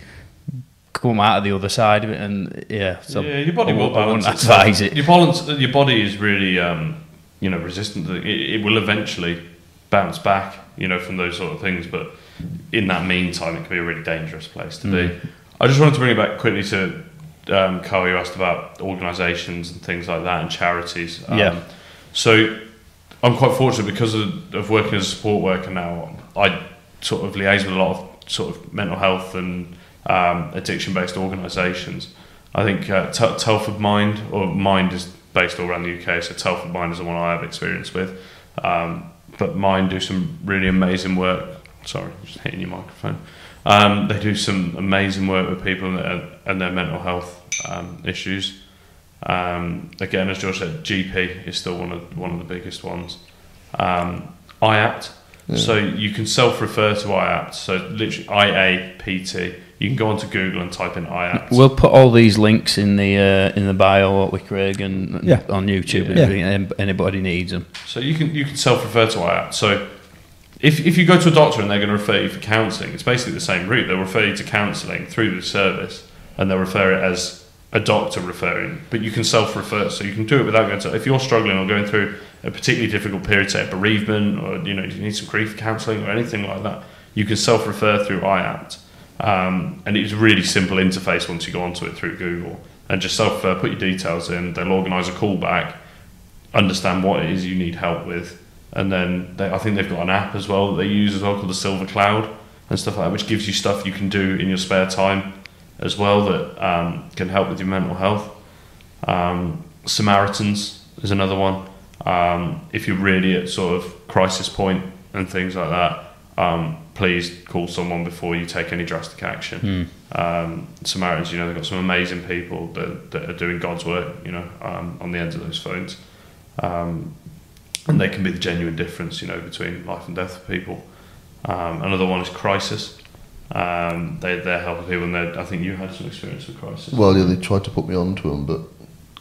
come out of the other side of it, and yeah. So yeah, your body will balance. I wouldn't advise it. Your, balance, your body is really, um, you know, resistant. To, it, it will eventually bounce back, you know, from those sort of things. But in that meantime, it can be a really dangerous place to mm. be. I just wanted to bring it back quickly to um, Carl. You asked about organisations and things like that, and charities. Um, yeah. So I'm quite fortunate because of, of working as a support worker now. I sort of liaise with a lot of sort of mental health and um, addiction-based organisations. I think uh, T- Telford Mind, or Mind is based all around the U K, so Telford Mind is the one I have experience with. Um, but Mind do some really amazing work. Sorry, just hitting your microphone. Um, they do some amazing work with people and their, and their mental health um, issues. Um, again, as George said, G P is still one of one of the biggest ones. Um, I A P T. Yeah. So you can self-refer to I A P T. So literally I A P T. You can go onto Google and type in I A P T. We'll put all these links in the uh, in the bio, what we Craig and, and yeah. on YouTube. Yeah. If anybody needs them. So you can you can self-refer to I A P T. So if if you go to a doctor and they're going to refer you for counselling, it's basically the same route. They'll refer you to counselling through the service, and they'll refer it as a doctor referring, but you can self-refer, so you can do it without going to. If you're struggling or going through a particularly difficult period, say a bereavement, or you know you need some grief counselling or anything like that, you can self-refer through I A P T, um, and it's a really simple interface once you go onto it through Google, and just self-refer, put your details in, they'll organise a call back, understand what it is you need help with, and then they, I think they've got an app as well that they use as well called the Silver Cloud and stuff like that, which gives you stuff you can do in your spare time as well that um, can help with your mental health. Um, Samaritans is another one. Um, if you're really at sort of crisis point and things like that, um, please call someone before you take any drastic action. Mm. Um, Samaritans, you know, they've got some amazing people that, that are doing God's work, you know, um, on the ends of those phones. Um, and they can be the genuine difference, you know, between life and death for people. Um, another one is Crisis. Um, they, they're helping people, and I think you had some experience with Crisis. Well, yeah, they tried to put me on to them, but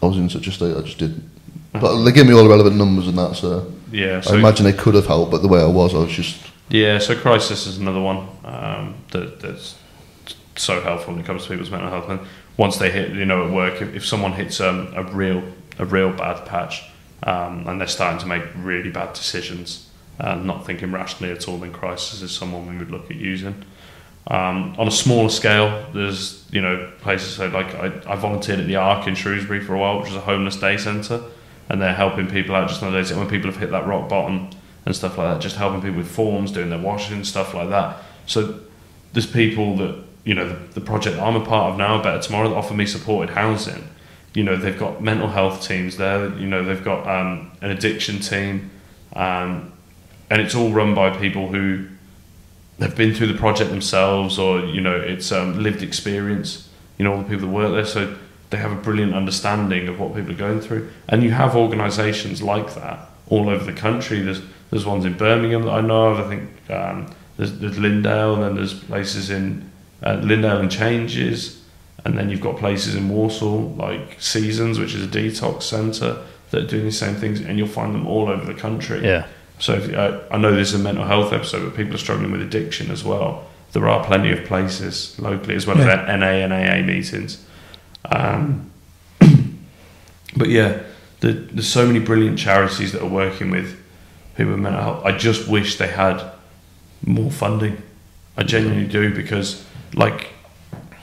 I was in such a state I just didn't. But they gave me all the relevant numbers and that, so, yeah, so I imagine they could have helped, but the way I was, I was just... Yeah, so Crisis is another one um, that, that's so helpful when it comes to people's mental health. And once they hit, you know, at work, if, if someone hits um, a real a real bad patch um, and they're starting to make really bad decisions and not thinking rationally at all, then Crisis is someone we would look at using. Um, on a smaller scale, there's you know places so like I, I volunteered at the Arc in Shrewsbury for a while, which is a homeless day centre, and they're helping people out just on the days when people have hit that rock bottom and stuff like that, just helping people with forms, doing their washing, stuff like that. So there's people that you know the, the project that I'm a part of now, Better Tomorrow, that offer me supported housing. You know they've got mental health teams there. You know they've got um, an addiction team, um, and it's all run by people who. They've been through the project themselves, or you know, it's um, lived experience. You know, all the people that work there, so they have a brilliant understanding of what people are going through. And you have organisations like that all over the country. There's there's ones in Birmingham that I know of. I think um, there's, there's Lindale, and then there's places in uh, Lindale and Changes, and then you've got places in Warsaw like Seasons, which is a detox centre that are doing the same things, and you'll find them all over the country. Yeah. So if, uh, I know this is a mental health episode, but people are struggling with addiction as well. There are plenty of places locally, as well yeah. as N A and A A meetings. Um, but yeah, the, there's so many brilliant charities that are working with people with mental health. I just wish they had more funding. I genuinely do, because like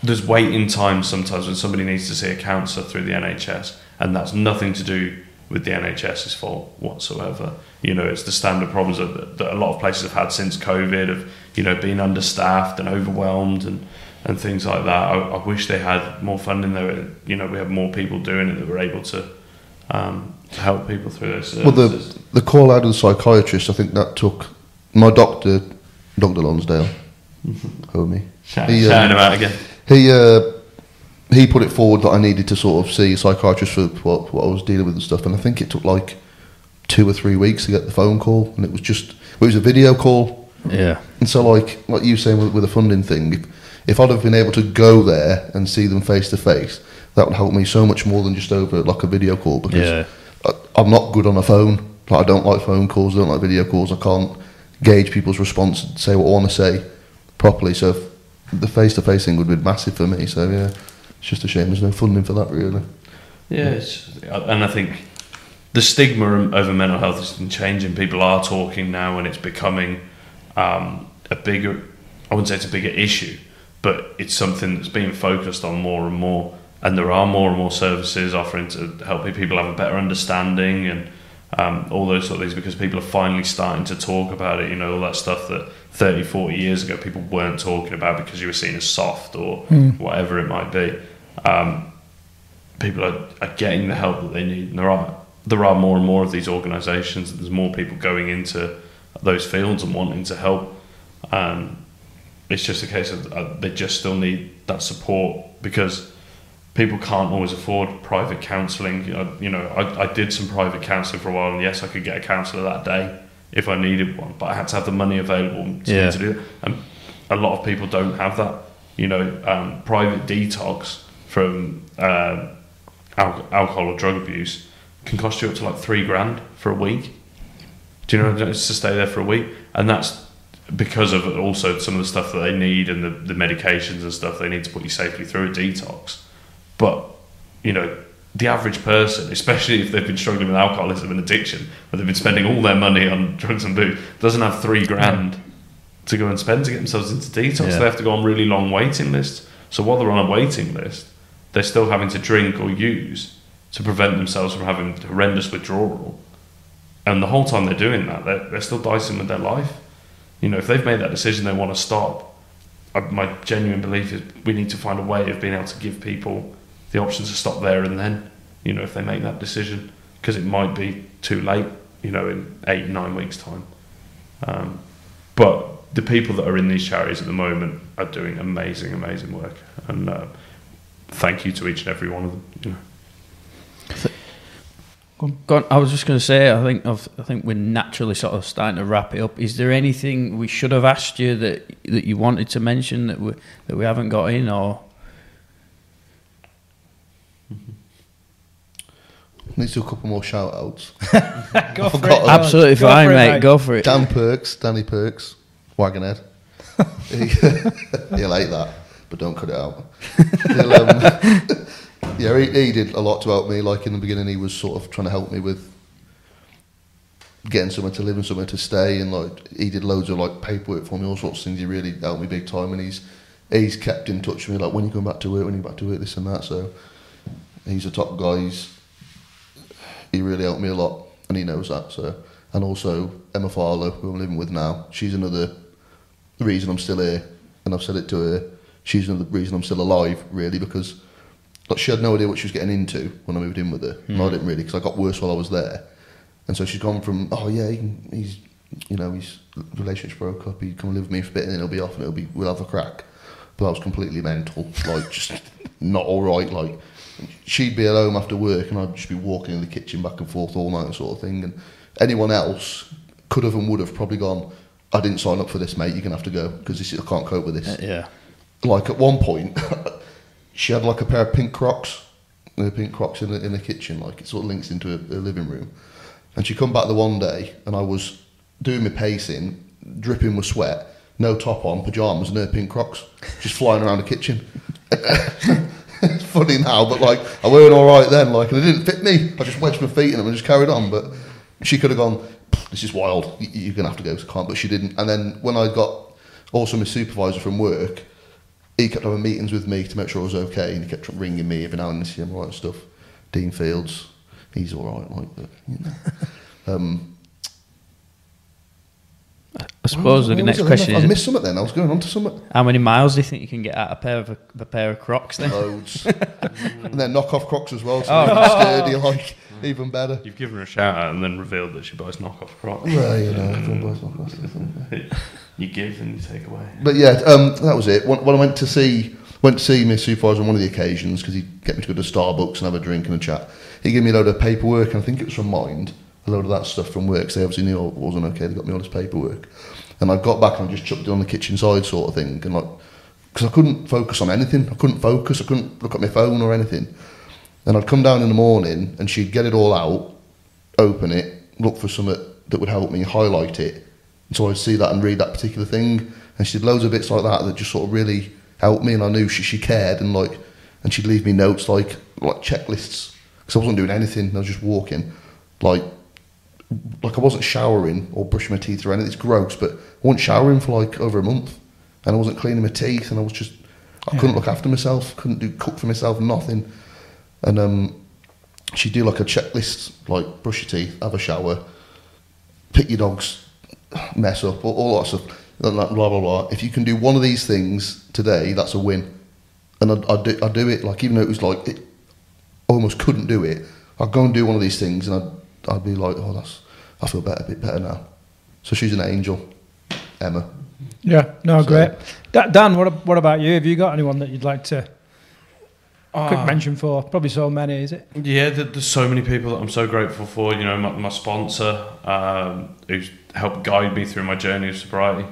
there's waiting time sometimes when somebody needs to see a counsellor through the N H S, and that's nothing to do with the NHS's fault whatsoever. You know, it's the standard problems that, that a lot of places have had since COVID, of, you know, being understaffed and overwhelmed and, and things like that. I, I wish they had more funding there. You know, we have more people doing it that were able to, um, to help people through this. Well, the, the call out of the psychiatrist, I think that took my doctor, Doctor Lonsdale, homie. Shouting he, um, him out again. He... Uh, He put it forward that I needed to sort of see a psychiatrist for what, what I was dealing with and stuff, and I think it took like two or three weeks to get the phone call, and it was just It was a video call. Yeah. And so, like, like you were saying with, with the funding thing, if, if I'd have been able to go there and see them face to face, that would help me so much more than just over, like, a video call, because yeah. I, I'm not good on a phone. Like, I don't like phone calls, I don't like video calls, I can't gauge people's response and say what I want to say properly, so the face-to-face thing would have been massive for me, so yeah, it's just a shame there's no funding for that, really. Yeah, it's, and I think the stigma over mental health has been changing. People are talking now, and it's becoming um, a bigger, I wouldn't say it's a bigger issue, but it's something that's being focused on more and more, and there are more and more services offering to help people have a better understanding and Um, all those sort of things, because people are finally starting to talk about it, you know, all that stuff that thirty, forty years ago people weren't talking about because you were seen as soft or mm. whatever it might be. Um, people are, are getting the help that they need, and there are, there are more and more of these organisations, and there's more people going into those fields and wanting to help. Um, it's just a case of uh, they just still need that support, because people can't always afford private counselling. I, you know, I, I did some private counselling for a while, and yes, I could get a counsellor that day if I needed one, but I had to have the money available to, yeah. to do that. And a lot of people don't have that. You know, um, private detox from uh, al- alcohol or drug abuse can cost you up to like three grand for a week. Do you know what I mean? It's to stay there for a week, and that's because of also some of the stuff that they need and the, the medications and stuff they need to put you safely through a detox. But, you know, the average person, especially if they've been struggling with alcoholism and addiction, and they've been spending all their money on drugs and booze, doesn't have three grand to go and spend to get themselves into detox. Yeah. They have to go on really long waiting lists. So while they're on a waiting list, they're still having to drink or use to prevent themselves from having horrendous withdrawal. And the whole time they're doing that, they're, they're still dicing with their life. You know, if they've made that decision, they want to stop. I, my genuine belief is we need to find a way of being able to give people the options to stop there and then, you know, if they make that decision, because it might be too late, you know, in eight, nine weeks' time. Um, but the people that are in these charities at the moment are doing amazing, amazing work, and uh, thank you to each and every one of them. You know. God, I was just going to say, I think I've, I think we're naturally sort of starting to wrap it up. Is there anything we should have asked you that that you wanted to mention that we that we haven't got in, or? Let's do a couple more shout outs. Go for it. Absolutely fine, mate. Go for it. Dan Perks, Danny Perks, Wagonhead. He'll hate that, but don't cut it out. Um, yeah, he, he did a lot to help me. Like, in the beginning, he was sort of trying to help me with getting somewhere to live and somewhere to stay, and like he did loads of like paperwork for me, all sorts of things. He really helped me big time, and he's he's kept in touch with me, like, when you come back to work, when you back to work, this and that. So he's a top guy. He's, He really helped me a lot, and he knows that. So, and also Emma Farlow, who I'm living with now, she's another reason I'm still here, and I've said it to her. She's another reason I'm still alive, really, because like, she had no idea what she was getting into when I moved in with her, mm. and I didn't really, because I got worse while I was there. And so she's gone from, oh yeah, he can, he's, you know, his relationship's broke up, he can live with me for a bit, and then he'll be off, and it'll be, we'll have a crack. But I was completely mental, like just not all right, like. She'd be at home after work, and I'd just be walking in the kitchen back and forth all night, sort of thing. And anyone else could have and would have probably gone, I didn't sign up for this, mate, you're going to have to go, because this is, I can't cope with this. Uh, yeah. Like, at one point, she had, like, a pair of pink Crocs, her pink Crocs in the, in the kitchen, like, it sort of links into her, her living room. And she come back the one day, and I was doing my pacing, dripping with sweat, no top on, pyjamas, and her pink Crocs, just flying around the kitchen. It's funny now, but like, I weren't all right then, like, and it didn't fit me. I just wedged my feet in them and just carried on. But she could have gone, this is wild, you're going to have to go, so I can't, but she didn't. And then when I got, also my supervisor from work, he kept having meetings with me to make sure I was okay, and he kept ringing me every now and then to see him all right stuff. Dean Fields, he's all right, like, but, you know. Um, I suppose well, the next question is... I missed something then, I was going on to something. How many miles do you think you can get out of a pair of, a, a pair of Crocs then? Loads. And then knock-off Crocs as well, so oh, they're sturdy, like, oh. even better. You've given her a shout-out and then revealed that she buys knock-off Crocs. Well, you know, everyone buys knock-off Crocs. You give and you take away. But yeah, um, that was it. When, when I went to see went to see my supervisor on one of the occasions, because he'd get me to go to Starbucks and have a drink and a chat, he gave me a load of paperwork, and I think it was from Mind, a load of that stuff from work, so they obviously knew I wasn't okay, they got me all this paperwork. And I got back and I just chucked it on the kitchen side sort of thing, and like, because I couldn't focus on anything, I couldn't focus, I couldn't look at my phone or anything. And I'd come down in the morning and she'd get it all out, open it, look for something that would help me, highlight it. And so I'd see that and read that particular thing, and she did loads of bits like that that just sort of really helped me, and I knew she, she cared, and like, and she'd leave me notes like, like checklists, because I wasn't doing anything, I was just walking, like, like I wasn't showering or brushing my teeth or anything, it's gross, but I wasn't showering for like over a month, and I wasn't cleaning my teeth, and I was just, I yeah. couldn't look after myself, couldn't do cook for myself, nothing. And um, she'd do like a checklist, like brush your teeth, have a shower, pick your dogs, mess up, all, all that stuff, blah, blah, blah. If you can do one of these things today, that's a win. And I'd, I'd, do, I'd do it, like even though it was like, it, I almost couldn't do it, I'd go and do one of these things and I'd, I'd be like, oh, that's, I feel better, a bit better now. So she's an angel, Emma. Yeah, no, so. Great. Da- Dan, what what about you? Have you got anyone that you'd like to uh, quick mention for? Probably so many, is it? Yeah, there's so many people that I'm so grateful for. You know, my, my sponsor, um, who's helped guide me through my journey of sobriety.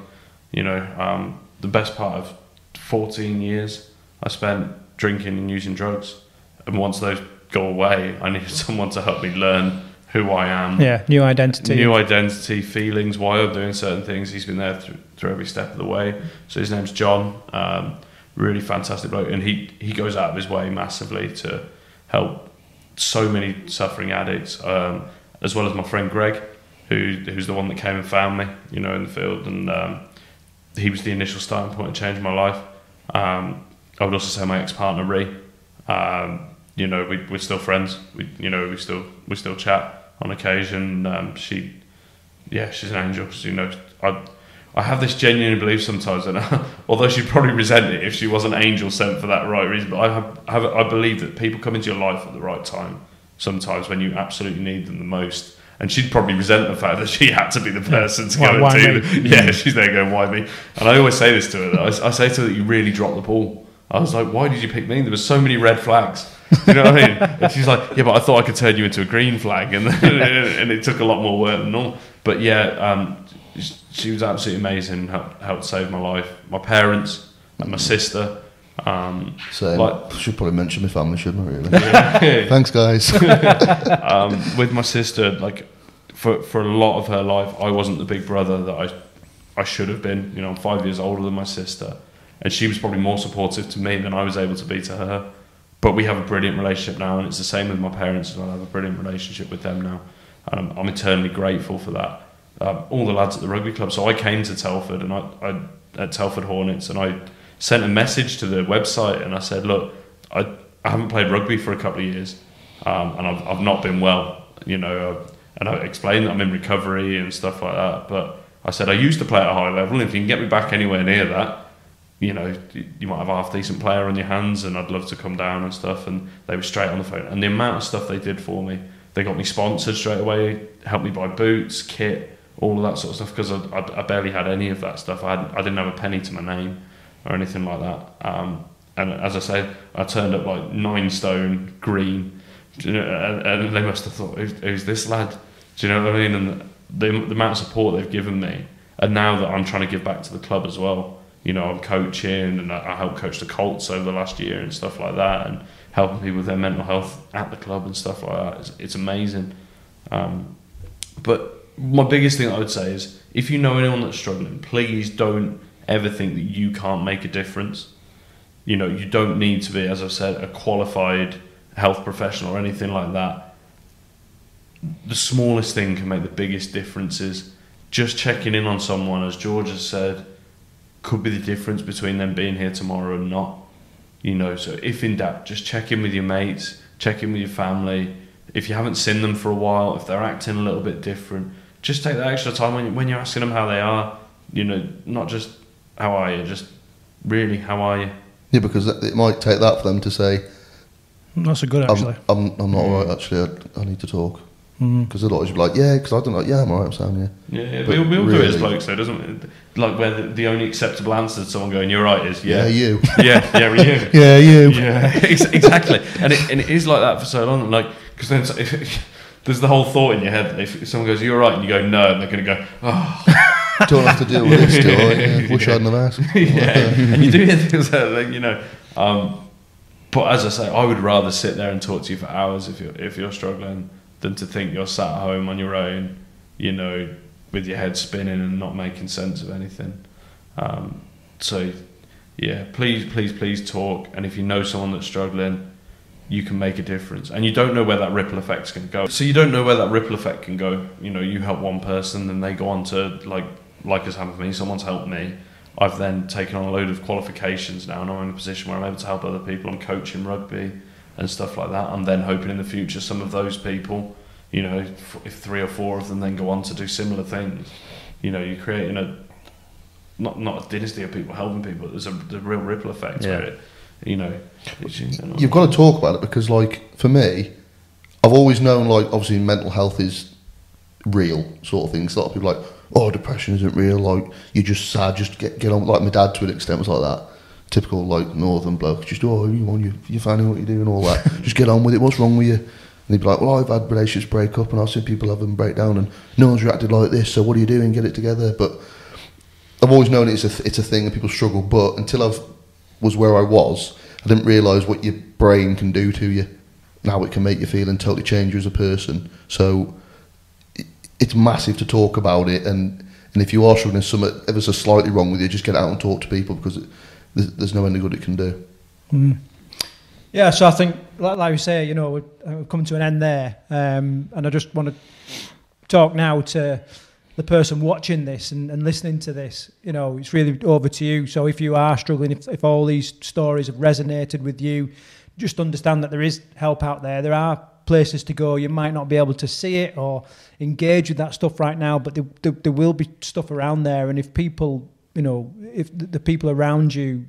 You know, um, the best part of fourteen years I spent drinking and using drugs. And once those go away, I needed someone to help me learn who I am. Yeah, new identity. New identity, feelings, why I'm doing certain things. He's been there through, through every step of the way. So his name's John, um, really fantastic bloke. And he, he goes out of his way massively to help so many suffering addicts, um, as well as my friend Greg, who who's the one that came and found me, you know, in the field. And um, he was the initial starting point to change my life. Um, I would also say my ex-partner, Ree. Um, you know, we, we're still friends. We, you know, we still we still chat on occasion. Um, she, yeah, she's an angel. So, you know, I, I have this genuine belief sometimes, and I, although she'd probably resent it if she was an angel sent for that right reason, but I have, I have, I believe that people come into your life at the right time sometimes when you absolutely need them the most. And she'd probably resent the fact that she had to be the person to why, go why and do. Me? Yeah, she's there going, why me? And I always say this to her. Though. I, I say to her that you really dropped the ball. I was like, why did you pick me? There were so many red flags. You know what I mean? And she's like, yeah, but I thought I could turn you into a green flag. And then, and it took a lot more work than normal. But yeah, um, she was absolutely amazing. Helped, helped save my life. My parents and my sister. Um, so like, should probably mention my family, shouldn't I, really? Yeah. Thanks, guys. um, with my sister, like for, for a lot of her life, I wasn't the big brother that I, I should have been. You know, I'm five years older than my sister. And she was probably more supportive to me than I was able to be to her. But we have a brilliant relationship now, and it's the same with my parents, and I have a brilliant relationship with them now. And I'm, I'm eternally grateful for that. Um, all the lads at the rugby club. So I came to Telford, and I, I at Telford Hornets, and I sent a message to the website, and I said, look, I, I haven't played rugby for a couple of years, um, and I've, I've not been well, you know. And I explained that I'm in recovery and stuff like that. But I said, I used to play at a high level, and if you can get me back anywhere near that, you know, you might have a half-decent player on your hands, and I'd love to come down and stuff. And they were straight on the phone. And the amount of stuff they did for me, they got me sponsored straight away, helped me buy boots, kit, all of that sort of stuff, because I, I, I barely had any of that stuff. I, I didn't have a penny to my name or anything like that. Um, and as I say, I turned up like nine stone, green, you know, and, and they must have thought, who's, who's this lad? Do you know what I mean? And the, the amount of support they've given me, and now that I'm trying to give back to the club as well, you know, I'm coaching, and I helped coach the Colts over the last year and stuff like that, and helping people with their mental health at the club and stuff like that. It's, it's amazing. Um, but my biggest thing I would say is, if you know anyone that's struggling, please don't ever think that you can't make a difference. You know, you don't need to be, as I've said, a qualified health professional or anything like that. The smallest thing can make the biggest differences. Just checking in on someone, as George has said, could be the difference between them being here tomorrow and not, you know. So if in doubt, just check in with your mates, check in with your family. If you haven't seen them for a while, if they're acting a little bit different, just take that extra time when, when you're asking them how they are, you know, not just how are you, just really how are you. Yeah, because it might take that for them to say, that's a good, actually, I'm, I'm, I'm not alright, actually, I, I need to talk. Because a lot of you be like, yeah, because I don't know, yeah, I'm alright, I'm sound, yeah. Yeah, yeah, we all, we all really do it as blokes though, doesn't it? Like where the, the only acceptable answer to someone going, you're right, is yeah. Yeah, you. Yeah, yeah, you. Yeah, you. Yeah, exactly. And it, and it is like that for so long. Like, because then it's, if, there's the whole thought in your head that if someone goes, "You're right," and you go, "No," and they're going to go, "Oh, don't have to deal with this." Do I? Yeah, wish I hadn't have asked. Yeah, and you do hear things like, you know. Um, but as I say, I would rather sit there and talk to you for hours if you're if you're struggling than to think you're sat at home on your own, you know, with your head spinning and not making sense of anything. Um, so, yeah, please, please, please talk. And if you know someone that's struggling, you can make a difference. And you don't know where that ripple effect's going to go. So you don't know where that ripple effect can go. You know, you help one person, then they go on to, like, like has happened to me, someone's helped me. I've then taken on a load of qualifications now, and I'm in a position where I'm able to help other people. I'm coaching rugby and stuff like that. I'm then hoping in the future some of those people, you know, if three or four of them then go on to do similar things, you know, you're creating a not not a dynasty of people helping people. There's a, there's a real ripple effect. Yeah. Where it, you know, you've got to talk about it, because, like, for me, I've always known, like, obviously mental health is real sort of things. A lot of people are like, oh, depression isn't real. Like, you're just sad. Just get get on. Like my dad, to an extent, was like that. Typical, like, northern bloke. Just, oh, you on you you're finding what you're doing, all that. Just get on with it. What's wrong with you? And he'd be like, well, I've had relationships break up and I've seen people have them break down and no one's reacted like this, so what are you doing? Get it together. But I've always known it's a th- it's a thing and people struggle. But until I was where I was, I didn't realise what your brain can do to you and how it can make you feel and totally change you as a person. So it, it's massive to talk about it. And, and if you are struggling with something ever so slightly wrong with you, just get out and talk to people, because it, there's, there's no end of good it can do. Mm. Yeah, so I think, like, like we say, you know, we've come to an end there, um, and I just want to talk now to the person watching this and, and listening to this. You know, it's really over to you. So if you are struggling, if, if all these stories have resonated with you, just understand that there is help out there. There are places to go. You might not be able to see it or engage with that stuff right now, but there, there, there will be stuff around there. And if people, you know, if the, the people around you,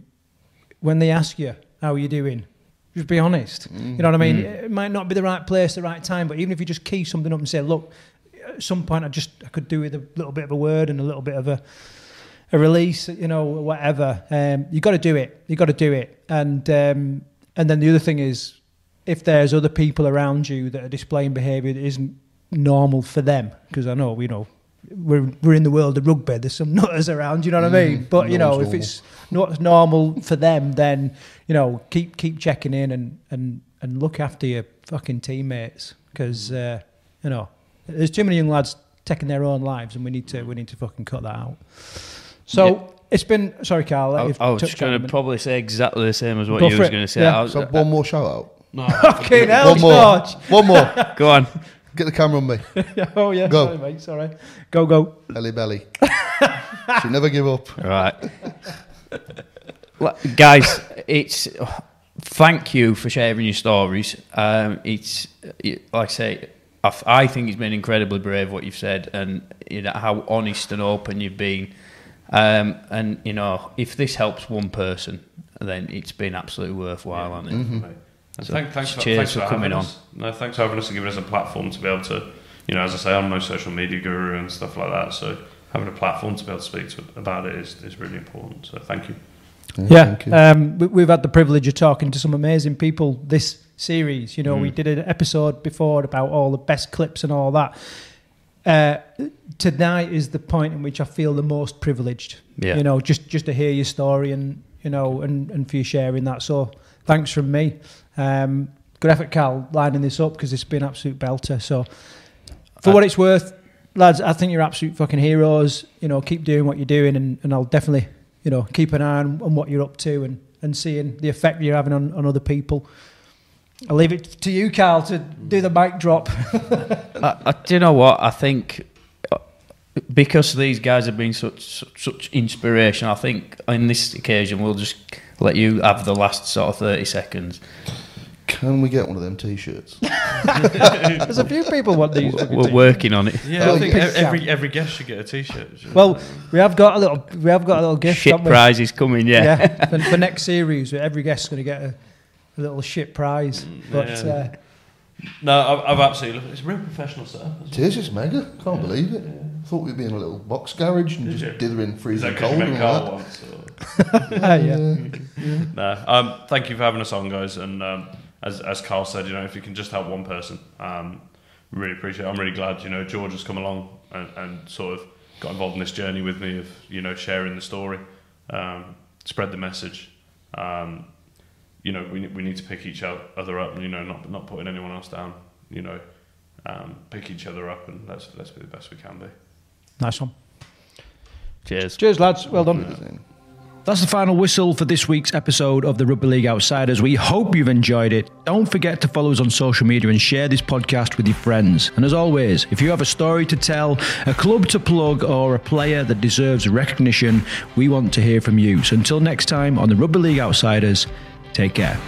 when they ask you, how are you doing? Just be honest. Mm. You know what I mean? Mm. It might not be the right place, the right time, but even if you just key something up and say, look, at some point I just I could do with a little bit of a word and a little bit of a a release, you know, whatever. Um, you got to do it. You got to do it. And um, and then the other thing is, if there's other people around you that are displaying behaviour that isn't normal for them, because I know, you know, we're we're in the world of rugby, there's some nutters around, you know what mm, I mean? But, you know, if it's not normal for them, then, you know, keep keep checking in and, and, and look after your fucking teammates, because, uh, you know, there's too many young lads taking their own lives, and we need to we need to fucking cut that out. So yeah. It's been... Sorry, Carl. I, I was just going to probably say exactly the same as what Go you were going to say. Yeah. I was, so uh, one more shout-out? No, fucking hell, George! One more. Go on. Get the camera on me. Oh, yeah. Go. Sorry, mate. Sorry. Go, go. Belly, belly. Should never give up. Right. Guys, it's... Thank you for sharing your stories. Um, it's... It, like I say, I, I think it's been incredibly brave what you've said, and, you know, how honest and open you've been. Um, and, you know, if this helps one person, then it's been absolutely worthwhile, yeah. Hasn't it? Mm-hmm. Right. So thank, thanks, for, thanks for, for coming on. No, thanks for having us and giving us a platform to be able to, you know, as I say, I'm no social media guru and stuff like that. So having a platform to be able to speak to, about it is, is really important. So thank you. Yeah, yeah. Thank you. Um, we, we've had the privilege of talking to some amazing people this series. You know, mm. we did an episode before about all the best clips and all that. Uh, tonight is the point in which I feel the most privileged. Yeah. You know, just just to hear your story and, you know, and, and for you sharing that. So thanks from me. Um, good effort, Cal, lining this up, because it's been an absolute belter. So, for what it's worth, lads, I think you're absolute fucking heroes. You know, keep doing what you're doing, and, and I'll definitely, you know, keep an eye on, on what you're up to and, and seeing the effect you're having on, on other people. I'll leave it to you, Cal, to do the mic drop. I, I, do you know what? I think because these guys have been such, such such inspiration, I think on this occasion we'll just let you have the last sort of thirty seconds. Can we get one of them T-shirts? There's a few people want these. We're, we're working on it. Yeah, I think every every guest should get a T-shirt. Well, we have got a little we have got a little gift. Shit prize is coming, yeah. Yeah. For, for next series, every guest's going to get a, a little shit prize. Mm, but yeah. uh, no, I've, I've absolutely. It's a real professional setup. It is, it's mega. Can't yeah. believe it. Yeah. I thought we'd be in a little box garage and did just you? dithering freezing cold and all that. yeah. yeah. yeah. No, um, thank you for having us on, guys. And um, as as Carl said, you know, if you can just help one person, um, really appreciate it. I'm really glad, you know, George has come along and, and sort of got involved in this journey with me of, you know, sharing the story, um, spread the message. Um, you know, we we need to pick each other up, you know, not not putting anyone else down, you know, um, pick each other up, and let's let's be the best we can be. Nice one. Cheers. Cheers, lads. Well done. Yeah. That's the final whistle for this week's episode of the Rugby League Outsiders. We hope you've enjoyed it. Don't forget to follow us on social media and share this podcast with your friends. And as always, if you have a story to tell, a club to plug, or a player that deserves recognition, we want to hear from you. So until next time on the Rugby League Outsiders, take care.